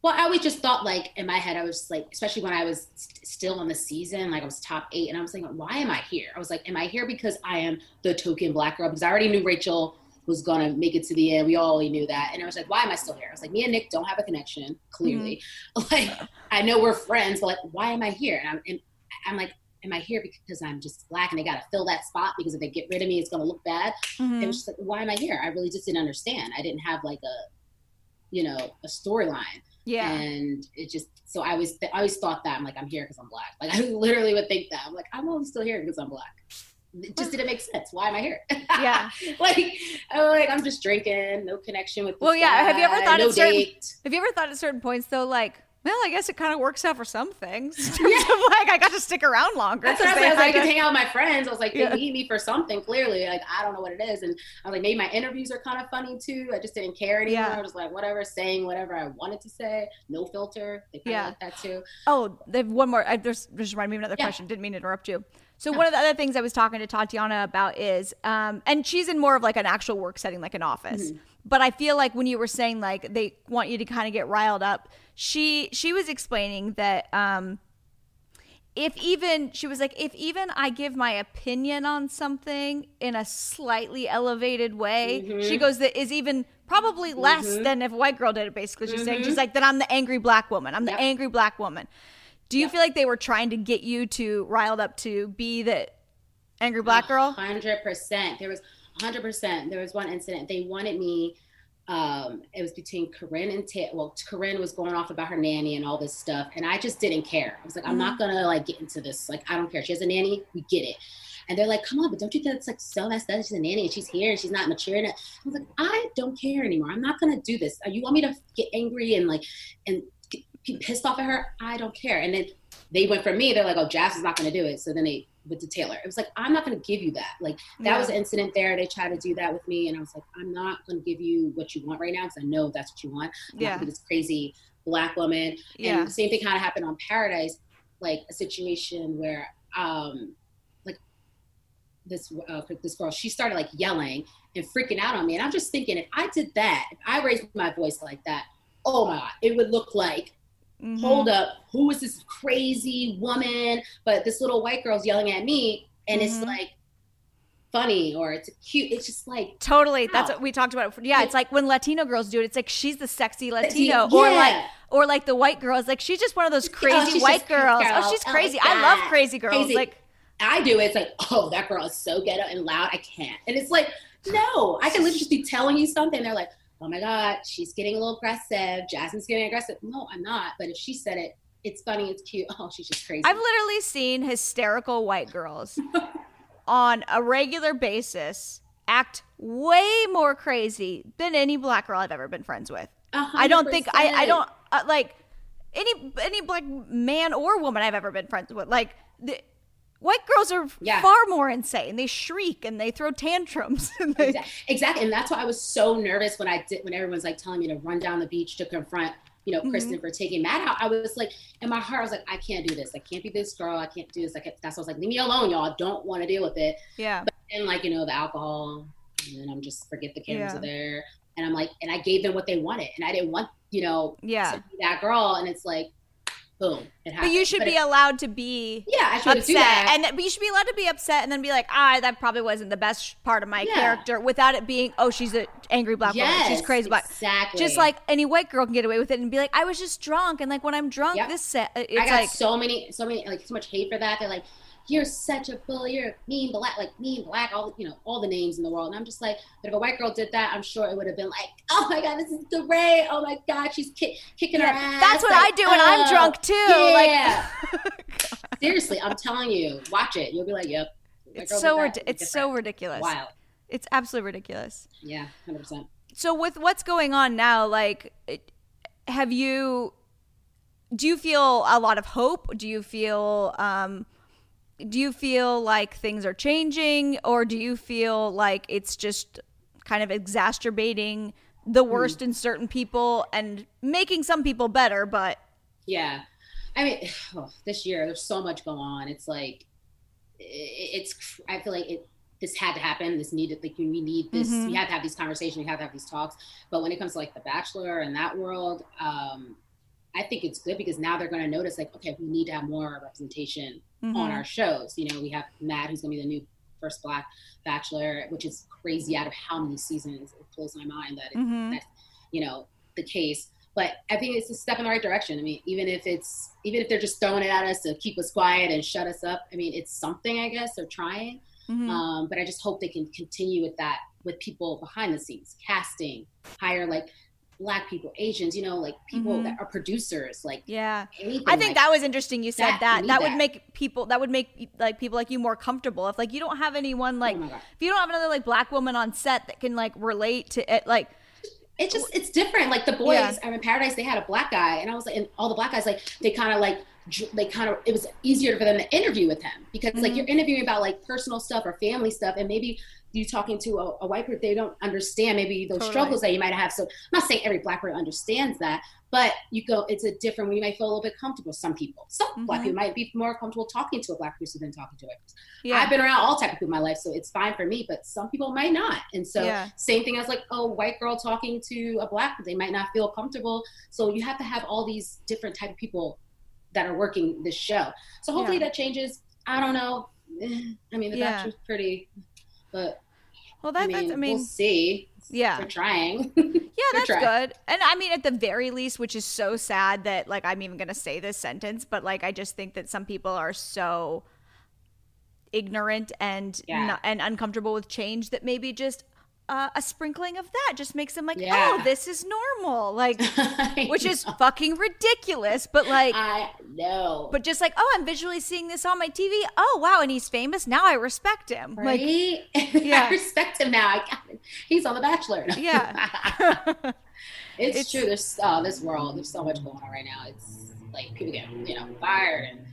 Well, I always just thought like in my head I was like, especially when I was st- still on the season, like I was top eight, and I was like, why am I here? I was like, am I here because I am the token black girl? Because I already knew Rachel was going to make it to the end. We all knew that. And I was like, why am I still here? I was like, me and Nick don't have a connection, clearly. Mm-hmm. Like, I know we're friends, but like, why am I here? And I'm, and I'm like, am I here because I'm just black and they got to fill that spot because if they get rid of me, it's going to look bad. Mm-hmm. It was just like, why am I here? I really just didn't understand. I didn't have like a, you know, a storyline. Yeah. And it just, so I always, th- I always thought that I'm like, I'm here because I'm black. Like, I literally would think that. I'm like, I'm only still here because I'm black. It just didn't make sense. Why am I here? Yeah. like, oh, like I'm just drinking, no connection with. Well, yeah. Guy, have you ever thought no at certain? Date. Have you ever thought at certain points though, like, well, I guess it kind of works out for some things. In terms yeah. of like, I got to stick around longer. That's what I was like. I, was like to... I could hang out with my friends. I was like, they yeah. need me for something. Clearly, like I don't know what it is, and I was like, maybe my interviews are kind of funny too. I just didn't care anymore. Yeah. I was like, whatever, saying whatever I wanted to say, no filter. They kind yeah. of like that too. Oh, they have one more. I, there's just reminded me of another yeah. question. Didn't mean to interrupt you. So one of the other things I was talking to Tatiana about is, um, and she's in more of like an actual work setting, like an office. Mm-hmm. But I feel like when you were saying like they want you to kind of get riled up, she she was explaining that um, if even, she was like, if even I give my opinion on something in a slightly elevated way, mm-hmm. she goes, that is even probably less mm-hmm. than if a white girl did it, basically. She's mm-hmm. saying, she's like, then I'm the angry black woman. I'm yep. the angry black woman. Do you yep. feel like they were trying to get you to riled up to be the angry black girl? one hundred percent. There was one hundred percent. There was one incident. They wanted me. Um, it was between Corinne and T- well, Corinne was going off about her nanny and all this stuff. And I just didn't care. I was like, mm-hmm. I'm not going to like get into this. Like, I don't care. She has a nanny. We get it. And they're like, come on, but don't you think it's like so messed up? She's a nanny and she's here and she's not mature enough. I was like, I don't care anymore. I'm not going to do this. You want me to get angry and like, and pissed off at her? I don't care. And then they went for me. They're like, oh, Jazz is not going to do it. So then they went to Taylor. It was like, I'm not going to give you that. Like, that yeah. was an incident there. They tried to do that with me. And I was like, I'm not going to give you what you want right now because I know that's what you want. I'm yeah. not going to be this crazy black woman. Yeah. And the same thing kind of happened on Paradise, like a situation where um, like this, uh, this girl, she started like yelling and freaking out on me. And I'm just thinking, if I did that, if I raised my voice like that, oh my God, it would look like, mm-hmm. hold up, who is this crazy woman? But this little white girl's yelling at me, and mm-hmm. it's like funny or it's cute. It's just like totally. Wow. That's what we talked about. Yeah, it's like when Latino girls do it, it's like she's the sexy Latino, yeah. or like or like the white girls, like she's just one of those crazy oh, white girls. Girl. Oh, she's crazy. Oh, I love crazy girls. Crazy. Like I do. It's like, oh, that girl is so ghetto and loud. I can't. And it's like, no, I can literally just be telling you something. They're like, oh my God, she's getting a little aggressive. Jasmine's getting aggressive. No, I'm not. But if she said it, it's funny, it's cute. Oh, she's just crazy. I've literally seen hysterical white girls on a regular basis act way more crazy than any black girl I've ever been friends with. one hundred percent. I don't think, I, I don't, uh, like, any any black man or woman I've ever been friends with. Like, the, white girls are yeah. far more insane. They shriek and they throw tantrums. And they... exactly. exactly, and that's why I was so nervous when I did. When everyone's like telling me to run down the beach to confront, you know, mm-hmm. Kristen for taking Matt out, I was like, in my heart, I was like, I can't do this. I can't be this girl. I can't do this. I can't. That's why I was like, leave me alone, y'all. I don't want to deal with it. Yeah. But then, like, you know, the alcohol, and then I'm just forget the cameras yeah. are there, and I'm like, and I gave them what they wanted, and I didn't want, you know, yeah. to be that girl, and it's like. Boom. It but you should but be it, allowed to be yeah, I upset. Do that. And but you should be allowed to be upset and then be like, ah, that probably wasn't the best part of my yeah. character without it being, oh, she's an angry black yes, woman. She's crazy black. Exactly. Just like any white girl can get away with it and be like, I was just drunk. And like when I'm drunk, yep. this set. It's I got like, so many, so many, like so much hate for that. They're like, you're such a bully. You're mean black, like mean black, all, you know, all the names in the world. And I'm just like, but if a white girl did that, I'm sure it would have been like, oh my God, this is DeRay. Oh my God, she's kick, kicking yeah, her ass. That's what like, I do when oh, I'm drunk too. Yeah. Like, seriously, I'm telling you, watch it. You'll be like, yep. It's so that, rid- it's different. So ridiculous. Wow. It's absolutely ridiculous. Yeah, one hundred percent. So with what's going on now, like, have you, do you feel a lot of hope? Do you feel, um, do you feel like things are changing, or do you feel like it's just kind of exacerbating the worst mm. in certain people and making some people better? But yeah, I mean, oh, this year there's so much going on. It's like, it's, I feel like it, this had to happen. This needed, like we need this, mm-hmm. we have to have these conversations. We have to have these talks. But when it comes to like The Bachelor and that world, um, I think it's good because now they're going to notice like, okay, we need to have more representation mm-hmm. on our shows. You know, we have Matt, who's going to be the new first black bachelor, which is crazy out of how many seasons. It blows my mind that it, mm-hmm. that's, you know, the case. But I think it's a step in the right direction. I mean, even if it's, even if they're just throwing it at us to keep us quiet and shut us up, I mean, it's something, I guess, they're trying. Mm-hmm. Um, but I just hope they can continue with that, with people behind the scenes, casting, hire, like, Black people, Asians, you know, like people mm-hmm. that are producers, like yeah. anything. I think like, that was interesting. You said that that, that would that. make people that would make like people like you more comfortable. If like you don't have anyone like oh if you don't have another like black woman on set that can like relate to it, like it's just it's different. Like the boys, yeah. I mean, Paradise, they had a black guy, and I was like, and all the black guys like they kind of like they kind of it was easier for them to interview with him because mm-hmm. like you're interviewing about like personal stuff or family stuff, and maybe. You talking to a, a white group, they don't understand maybe those totally. Struggles that you might have. So I'm not saying every black person understands that, but you go, it's a different way. You might feel a little bit comfortable. Some people, some mm-hmm. black people might be more comfortable talking to a black person than talking to a white person. Yeah. I've been around all types of people in my life, so it's fine for me, but some people might not. And so yeah. same thing as like, oh, white girl talking to a black, they might not feel comfortable. So you have to have all these different type of people that are working this show. So hopefully yeah. that changes. I don't know. I mean, the yeah. Bachelor's pretty, but well, that, I mean, that's, I mean, we'll see. Yeah. We're trying. Yeah, that's trying. Good. And I mean, at the very least, which is so sad that, like, I'm even going to say this sentence, but, like, I just think that some people are so ignorant and yeah. not, and uncomfortable with change that maybe just uh, a sprinkling of that just makes them like, yeah. oh, this is normal. Like, which know. Is fucking ridiculous. But, like. I know. But just like, oh, I'm visually seeing this on my T V. Oh, wow. And he's famous. Now I respect him. Right? Like, yeah. I respect him now. I got him. He's on The Bachelor. Yeah. it's, it's true. There's uh, this world. There's so much going on right now. It's like people get, you know, fired and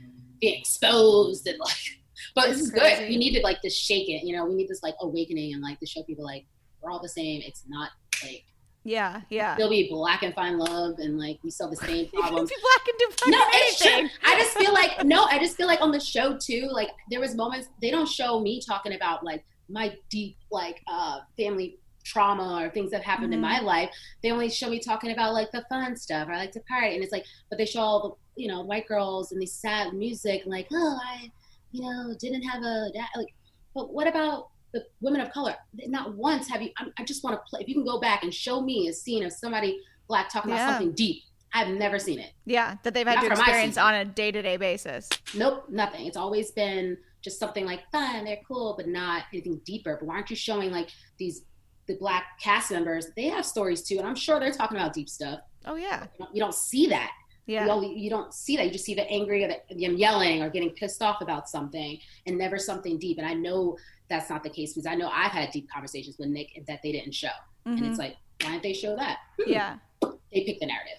being exposed and like, but this is good. We needed like to shake it, you know, we need this like awakening and like to show people like we're all the same. It's not like, yeah, yeah. Still be black and find love, and like we still have the same problems. You can be black and define no, it's true. I just feel like no, I just feel like on the show too, like there was moments they don't show me talking about like my deep like uh family trauma or things that happened mm-hmm. in my life. They only show me talking about like the fun stuff. I like to party, and it's like, but they show all the you know white girls and these sad music, and like oh I, you know, didn't have a dad. Like, but what about the women of color? Not once have you, I, I just want to play, if you can go back and show me a scene of somebody black talking yeah. about something deep. I've never seen it. Yeah, that they've had not to experience on a day-to-day basis. Nope, nothing. It's always been just something like fun, they're cool, but not anything deeper. But why aren't you showing like these, the black cast members, they have stories too, and I'm sure they're talking about deep stuff. Oh yeah. You don't, you don't see that. Yeah. You, know, you don't see that. You just see the angry or the yelling or getting pissed off about something and never something deep. And I know that's not the case because I know I've had deep conversations with Nick that they didn't show. Mm-hmm. And it's like, why didn't they show that? Yeah. They picked the narrative.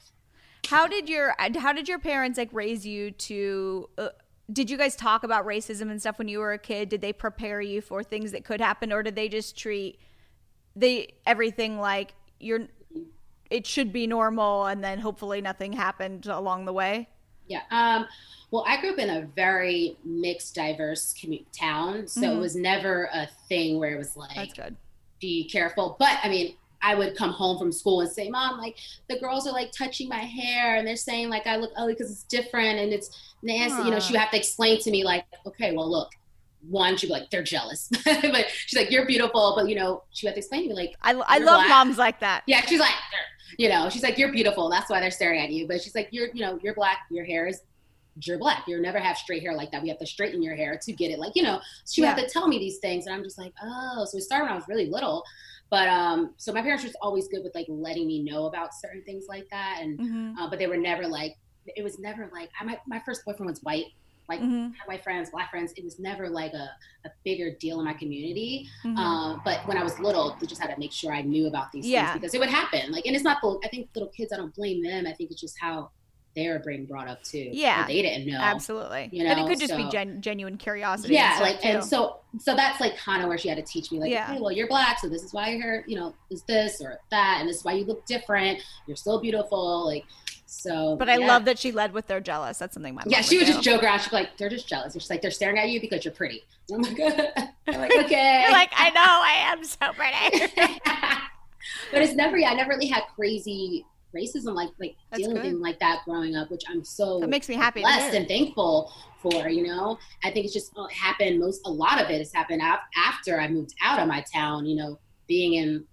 How did your, how did your parents like raise you to, uh, did you guys talk about racism and stuff when you were a kid? Did they prepare you for things that could happen, or did they just treat the everything like you're, it should be normal, and then hopefully nothing happened along the way? Yeah. Um, well, I grew up in a very mixed, diverse community town, so mm-hmm. it was never a thing where it was like, that's good. Be careful. But I mean, I would come home from school and say, Mom, like the girls are like touching my hair and they're saying like I look ugly because it's different and it's nasty. Aww. You know, she would have to explain to me like, okay, well, look. One, she'd be like, they're jealous. But she's like, you're beautiful. But, you know, she would have to explain to me, like, I, I love black. Moms like that. Yeah, she's like, you know, she's like, you're beautiful. That's why they're staring at you. But she's like, you're, you know, you're black. Your hair is, you're black. You'll never have straight hair like that. We have to straighten your hair to get it. Like, you know, she would yeah. have to tell me these things. And I'm just like, oh, so it started when I was really little. But um, so my parents were just always good with like letting me know about certain things like that. And, mm-hmm. uh, but they were never like, it was never like, I my, my first boyfriend was white. Like mm-hmm. my friends, black friends, it was never like a, a bigger deal in my community. Mm-hmm. Um, but when I was little, they just had to make sure I knew about these yeah. things because it would happen. Like, and it's not the, I think little kids, I don't blame them. I think it's just how they were being brought up too. Yeah. They didn't know. Absolutely. You know? And it could just so, be gen- genuine curiosity. Yeah. And like, too. And so, so that's like kind of where she had to teach me like, yeah. okay, well, you're black. So this is why you're, you know, is this or that. And this is why you look different. You're still beautiful. Like, so, but I yeah. love that she led with they're jealous. That's something my mom yeah she would do. Just joke around. She'd be like, they're just jealous. She's like, they're staring at you because you're pretty. I'm like, I'm like okay. You're like, I know I am so pretty. But it's never yeah I never really had crazy racism like like that's dealing with like that growing up, which I'm so that makes me happy blessed and thankful for. You know, I think it's just oh, it happened most a lot of it has happened after I moved out of my town, you know, being in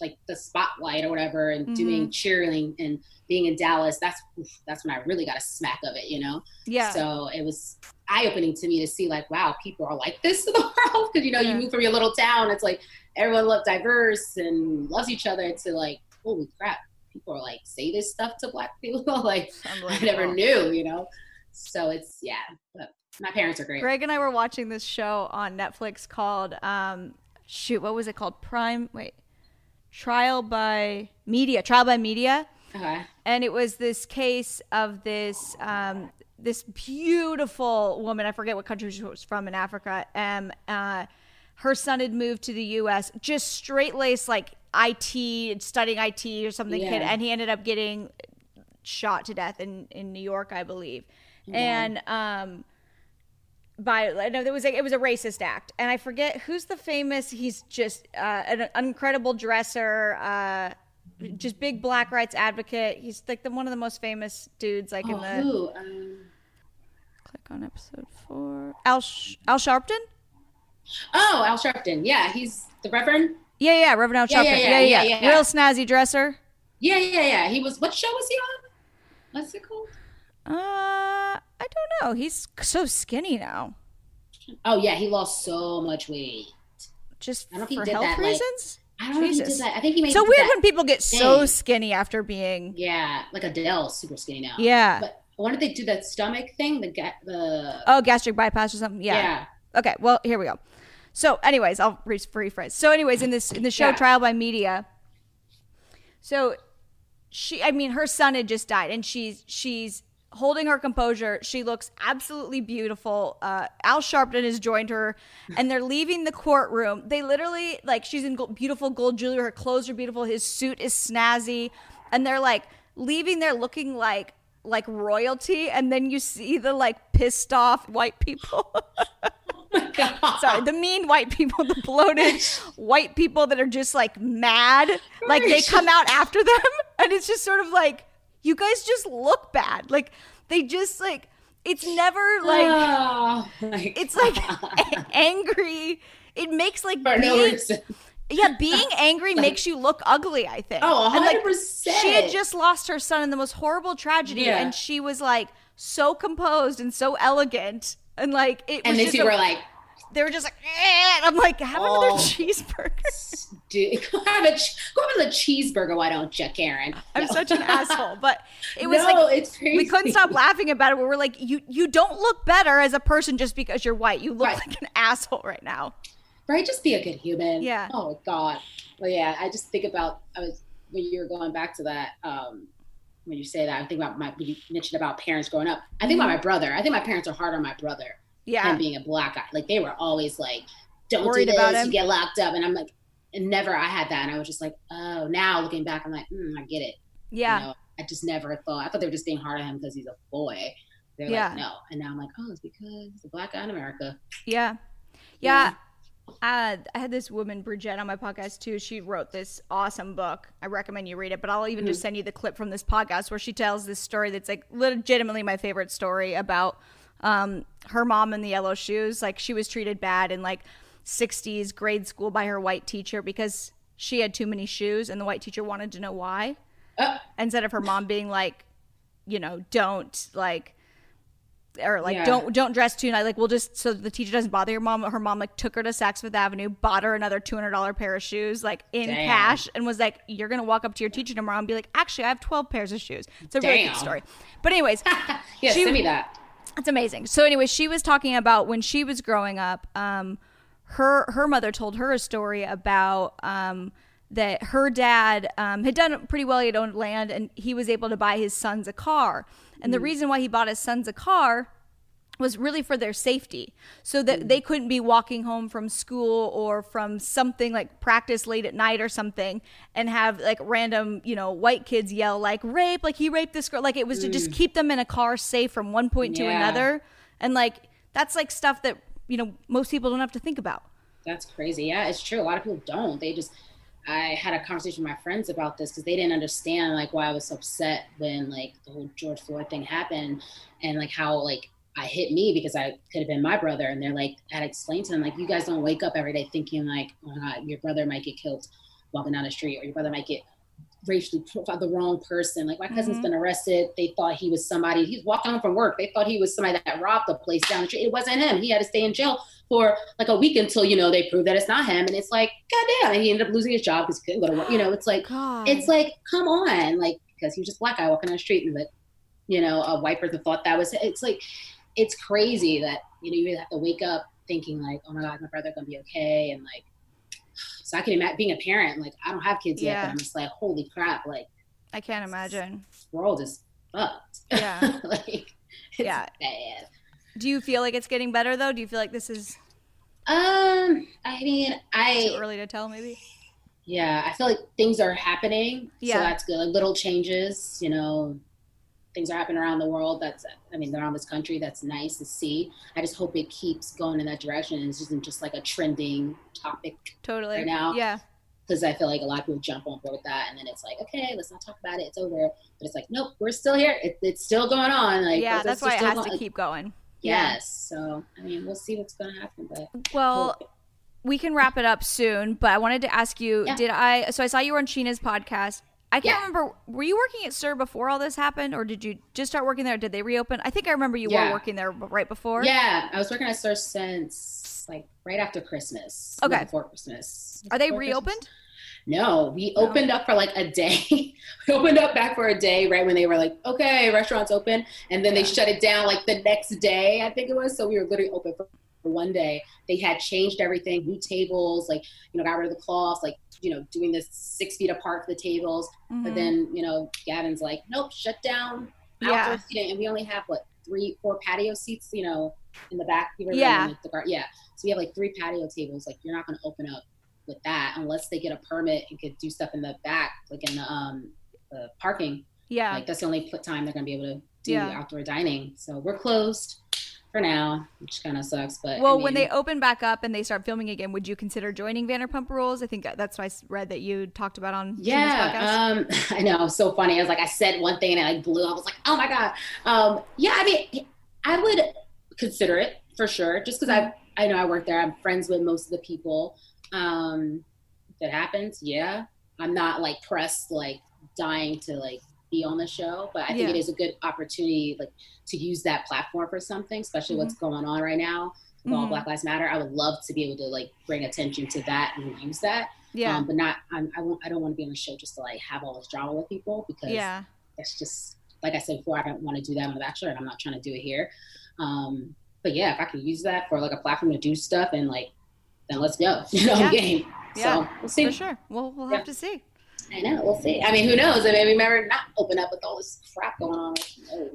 like the spotlight or whatever and mm-hmm. doing cheerleading and being in Dallas. That's that's when I really got a smack of it, you know? Yeah. So it was eye-opening to me to see like, wow, people are like this in the world. Cause you know, yeah. you move from your little town. It's like everyone loves diverse and loves each other to like, holy crap. People are like, say this stuff to black people. Like I never knew, you know? So it's, yeah, but my parents are great. Greg and I were watching this show on Netflix called, um, shoot, what was it called? Prime, wait. Trial by Media, Trial by Media. Okay. And it was this case of this um, this beautiful woman. I forget what country she was from in Africa. Um, uh, her son had moved to the U S, just straight-laced, like I T, studying I T or something. Yeah. Kid, and he ended up getting shot to death in, in New York, I believe. Yeah. And um, by I know there was like it was a racist act, and I forget who's the famous. He's just uh, an incredible dresser. Uh, Just big black rights advocate. He's like the one of the most famous dudes. Like oh, in the who? Um, click on episode four. Al Sh- Al Sharpton. Oh, Al Sharpton. Yeah, he's the Reverend. Yeah, yeah, Reverend Al yeah, Sharpton. Yeah yeah yeah, yeah, yeah, yeah. Real snazzy dresser. Yeah, yeah, yeah. He was. What show was he on? What's it called? Uh, I don't know. He's so skinny now. Oh yeah, he lost so much weight. Just I don't for health that, reasons. Like- I don't Jesus. know if he did that. I think he made so weird when people get thing. so skinny after being yeah, like Adele's super skinny now. Yeah, but why did they do that stomach thing? The ga- the oh gastric bypass or something. Yeah. yeah. Okay. Well, here we go. So, anyways, I'll re- rephrase. So, anyways, in this in the show yeah. Trial by Media. So, she, I mean, her son had just died, and she's she's holding her composure. She looks absolutely beautiful. Uh, Al Sharpton has joined her, and they're leaving the courtroom. They literally, like, she's in gold, beautiful gold jewelry. Her clothes are beautiful. His suit is snazzy. And they're, like, leaving there looking like like royalty. And then you see the, like, pissed off white people. God. Sorry, the mean white people, the bloated white people that are just like mad. Like they come out after them, and it's just sort of like, you guys just look bad. Like they just like, it's never like, oh, it's like a- angry. It makes like for being, no reason. Yeah, being angry like, makes you look ugly, I think. Oh, one hundred percent. And like, she had just lost her son in the most horrible tragedy, yeah. and she was like so composed and so elegant. And like it was and these people were like, they were just like, eh. And I'm like, have oh, another cheeseburger. Dude, go have a go have a cheeseburger. Why don't you, Karen? No. I'm such an asshole, but it was no, like it's crazy. We couldn't stop laughing about it. We were like, you you don't look better as a person just because you're white. You look right. like an asshole right now. Right? Just be a good human. Yeah. Oh God. Well, yeah. I just think about I was when you were going back to that. Um, When you say that, I think about my, you mentioned about parents growing up. I think about my brother. I think my parents are hard on my brother. Yeah. Than being a black guy. Like they were always like, don't worried do this, about him. You get locked up. And I'm like, and never, I had that. And I was just like, oh, now looking back, I'm like, mm, I get it. Yeah. You know, I just never thought, I thought they were just being hard on him because he's a boy. They're yeah. like, no. And now I'm like, oh, it's because he's a black guy in America. Yeah. Yeah. yeah. Uh, I had this woman, Bridget, on my podcast too. She wrote this awesome book. I recommend you read it, but I'll even mm-hmm. just send you the clip from this podcast where she tells this story that's like legitimately my favorite story about um her mom in the yellow shoes. Like she was treated bad in like sixties grade school by her white teacher because she had too many shoes, and the white teacher wanted to know why. Uh, instead of her mom being like, you know, don't like or like yeah. don't don't dress too nice, like we'll just so the teacher doesn't bother your mom. Her mom like took her to Saks Fifth Avenue, bought her another two hundred dollars pair of shoes like in Damn. cash, and was like, you're gonna walk up to your teacher tomorrow and be like, actually I have twelve pairs of shoes. It's a Damn. really good story, but anyways. Yeah, she, send me that. It's amazing. So anyway, she was talking about when she was growing up, um, her her mother told her a story about um, that her dad um, had done pretty well. He had owned land, and he was able to buy his sons a car. And mm. the reason why he bought his sons a car was really for their safety, so that mm. they couldn't be walking home from school or from something like practice late at night or something and have like random, you know, white kids yell like rape, like he raped this girl. Like it was mm. to just keep them in a car safe from one point yeah. to another. And like, that's like stuff that, you know, most people don't have to think about. That's crazy. Yeah, it's true. A lot of people don't. They just, I had a conversation with my friends about this because they didn't understand like why I was upset when like the whole George Floyd thing happened and like how like, I hit me because I could have been my brother. And they're like, I had explained to them, like, you guys don't wake up every day thinking like, oh my God, your brother might get killed walking down the street, or your brother might get racially profiled, the wrong person. Like my cousin's mm-hmm. been arrested. They thought he was somebody, he's walking home from work. They thought he was somebody that robbed the place down the street. It wasn't him. He had to stay in jail for like a week until, you know, they proved that it's not him. And it's like, goddamn. And he ended up losing his job because he couldn't go to work. You know, it's like, God. It's like, come on. Like, because he was just a black guy walking down the street and like, you know, a white person thought that was, it's like, it's crazy that, you know, you really have to wake up thinking like, oh my God, my brother gonna be okay. And like, so I can imagine being a parent, like I don't have kids yeah. yet, but I'm just like, holy crap. Like I can't imagine. This world is fucked. Yeah. Like it's yeah. bad. Do you feel like it's getting better though? Do you feel like this is? Um, I mean, I. Too early to tell maybe? Yeah. I feel like things are happening. Yeah. So that's good. Like, little changes, you know. Things are happening around the world. That's, I mean, around this country. That's nice to see. I just hope it keeps going in that direction. And it isn't just like a trending topic. Totally. Right now. Yeah. Because I feel like a lot of people jump on board with that, and then it's like, okay, let's not talk about it. It's over. But it's like, nope, we're still here. It, it's still going on. Like, yeah, that's why it has to keep going. Yes. Yeah. So I mean, we'll see what's going to happen. But well. Hope. We can wrap it up soon. But I wanted to ask you, yeah. did I? So I saw you were on Sheena's podcast. I can't yeah. remember, were you working at S U R before all this happened, or did you just start working there? Did they reopen? I think I remember you yeah. were working there right before. Yeah, I was working at S U R since like right after Christmas. Okay. Before Christmas. Before Are they reopened? Christmas. No, we no. opened up for like a day. We opened up back for a day right when they were like, okay, restaurants open. And then yeah. they shut it down like the next day, I think it was. So we were literally open for one day. They had changed everything, new tables, like, you know, got rid of the cloths, like, you know, doing this six feet apart for the tables. Mm-hmm. But then, you know, Gavin's like, nope, shut down yeah. outdoor seating, and we only have what three, four patio seats, you know, in the back. Yeah. In, like, the gar- yeah. So we have like three patio tables. Like, you're not going to open up with that unless they get a permit and could do stuff in the back, like in the um the parking. Yeah. Like, that's the only time they're going to be able to do yeah. outdoor dining. So we're closed for now, which kind of sucks. But well, I mean, when they open back up and they start filming again, would you consider joining Vanderpump Rules? I think that's what I read that you talked about on yeah um I know, so funny. I was like, I said one thing and I like blew up. I was like, oh my god. Um yeah, I mean, I would consider it for sure, just because mm-hmm. I I know I work there, I'm friends with most of the people. Um if it happens, yeah, I'm not like pressed, like dying to like be on the show, but I think yeah. it is a good opportunity, like, to use that platform for something, especially mm-hmm. what's going on right now with mm-hmm. all Black Lives Matter. I would love to be able to like bring attention to that and use that. Yeah, um, but not. I'm, I won't, I don't want to be on the show just to like have all this drama with people, because yeah. it's just like I said before. I don't want to do that on The Bachelor, and I'm not trying to do it here. Um, but yeah, if I could use that for like a platform to do stuff, and like, then let's go. You know, yeah. game. Yeah. So we'll see. For sure. We'll we'll yeah. have to see. I know. We'll see. I mean, who knows? I mean, we never not open up with all this crap going on.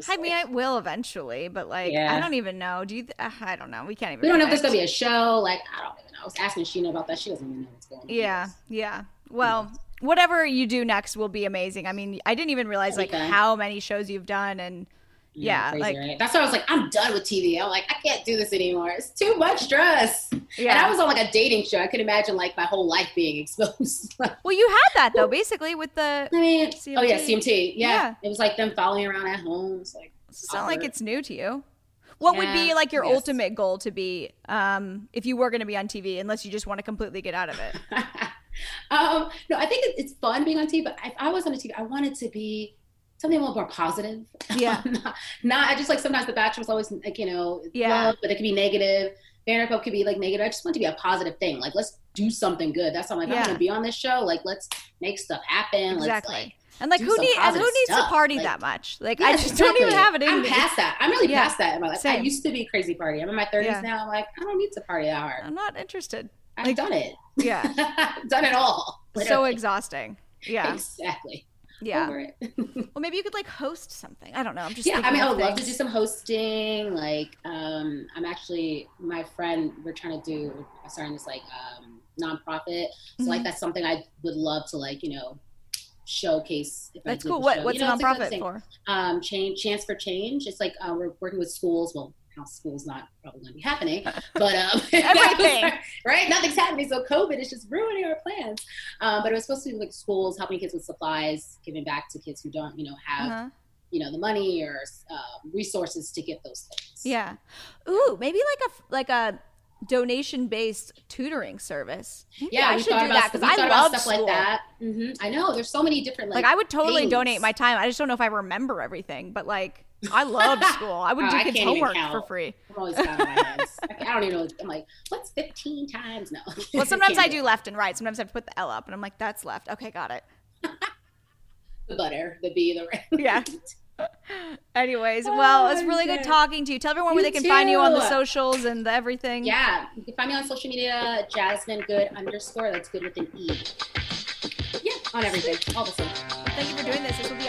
I mean, it will eventually, but like, yeah. I don't even know. Do you? Th- I don't know. We can't even. We don't know if there's gonna be a show. Like, I don't even know. I was asking Sheena about that. She doesn't even know what's going on. Yeah. Yeah. Well, whatever you do next will be amazing. I mean, I didn't even realize like fun. how many shows you've done, and yeah, yeah crazy, like right? that's why I was like, I'm done with T V. I'm like, I can't do this anymore. It's too much stress. Yeah. And I was on like a dating show. I could imagine like my whole life being exposed. Well, you had that though, basically, with the I mean, C M T. Oh yeah, C M T. Yeah. yeah. It was like them following around at home. It's like it's awkward. Not like it's new to you. What yeah, would be like your yes. ultimate goal to be um, if you were going to be on T V, unless you just want to completely get out of it? um, no, I think it's fun being on T V, but if I was on a T V, I wanted to be something a little more positive. Yeah. not, not, I just like sometimes The Bachelor's always like, you know, yeah. love, but it can be negative. Vanderpump could be like negative. I just want it to be a positive thing. Like, let's do something good. That's how I'm like, yeah. I'm going to be on this show. Like, let's make stuff happen. Exactly. Let's, like, and like, who need, and who needs stuff. to party like, that much? Like, yeah, I just exactly. don't even have it in me. I'm past that. I'm really yeah. past that in my life. Same. I used to be crazy party. I'm in my thirties yeah. now. I'm like, I don't need to party that hard. I'm not interested. I've like, done it. Yeah. I've done it all. Literally. So exhausting. Yeah. Exactly. Yeah. Over it. Well, maybe you could like host something. I don't know. I'm just yeah. I mean, I would things. love to do some hosting. Like, um, I'm actually my friend. We're trying to do. I'm starting this like um, nonprofit. So mm-hmm. like that's something I would love to like you know showcase. If that's I cool. What show. What's you know, a nonprofit like for? Um, change chance for change. It's like uh, we're working with schools. Well, now school's not probably going to be happening, but um, everything right. Nothing's happening. So COVID is just ruining our plans. Um, but it was supposed to be like schools helping kids with supplies, giving back to kids who don't, you know, have, uh-huh. you know, the money or uh, resources to get those things. Yeah. Ooh, maybe like a like a donation based tutoring service. Maybe yeah, I should do about, that because I love stuff school. Like that. Mm-hmm. I know there's so many different like. Like I would totally things. donate my time. I just don't know if I remember everything, but like. I love school. I would oh, do kids' homework for free. I'm always out of my hands. I don't even know. I'm like, what's fifteen times? No. Well, sometimes I do it. Left and right. Sometimes I have to put the L up, and I'm like, that's left. Okay, got it. The butter, the B, the right. Yeah. Anyways, oh, well, it's really good talking to you. Tell everyone you where they can too. find you on the socials and the everything. Yeah. You can find me on social media, Jasmine Good underscore. That's good with an E. Yeah, on everything. All the same. Thank you for doing this. This will be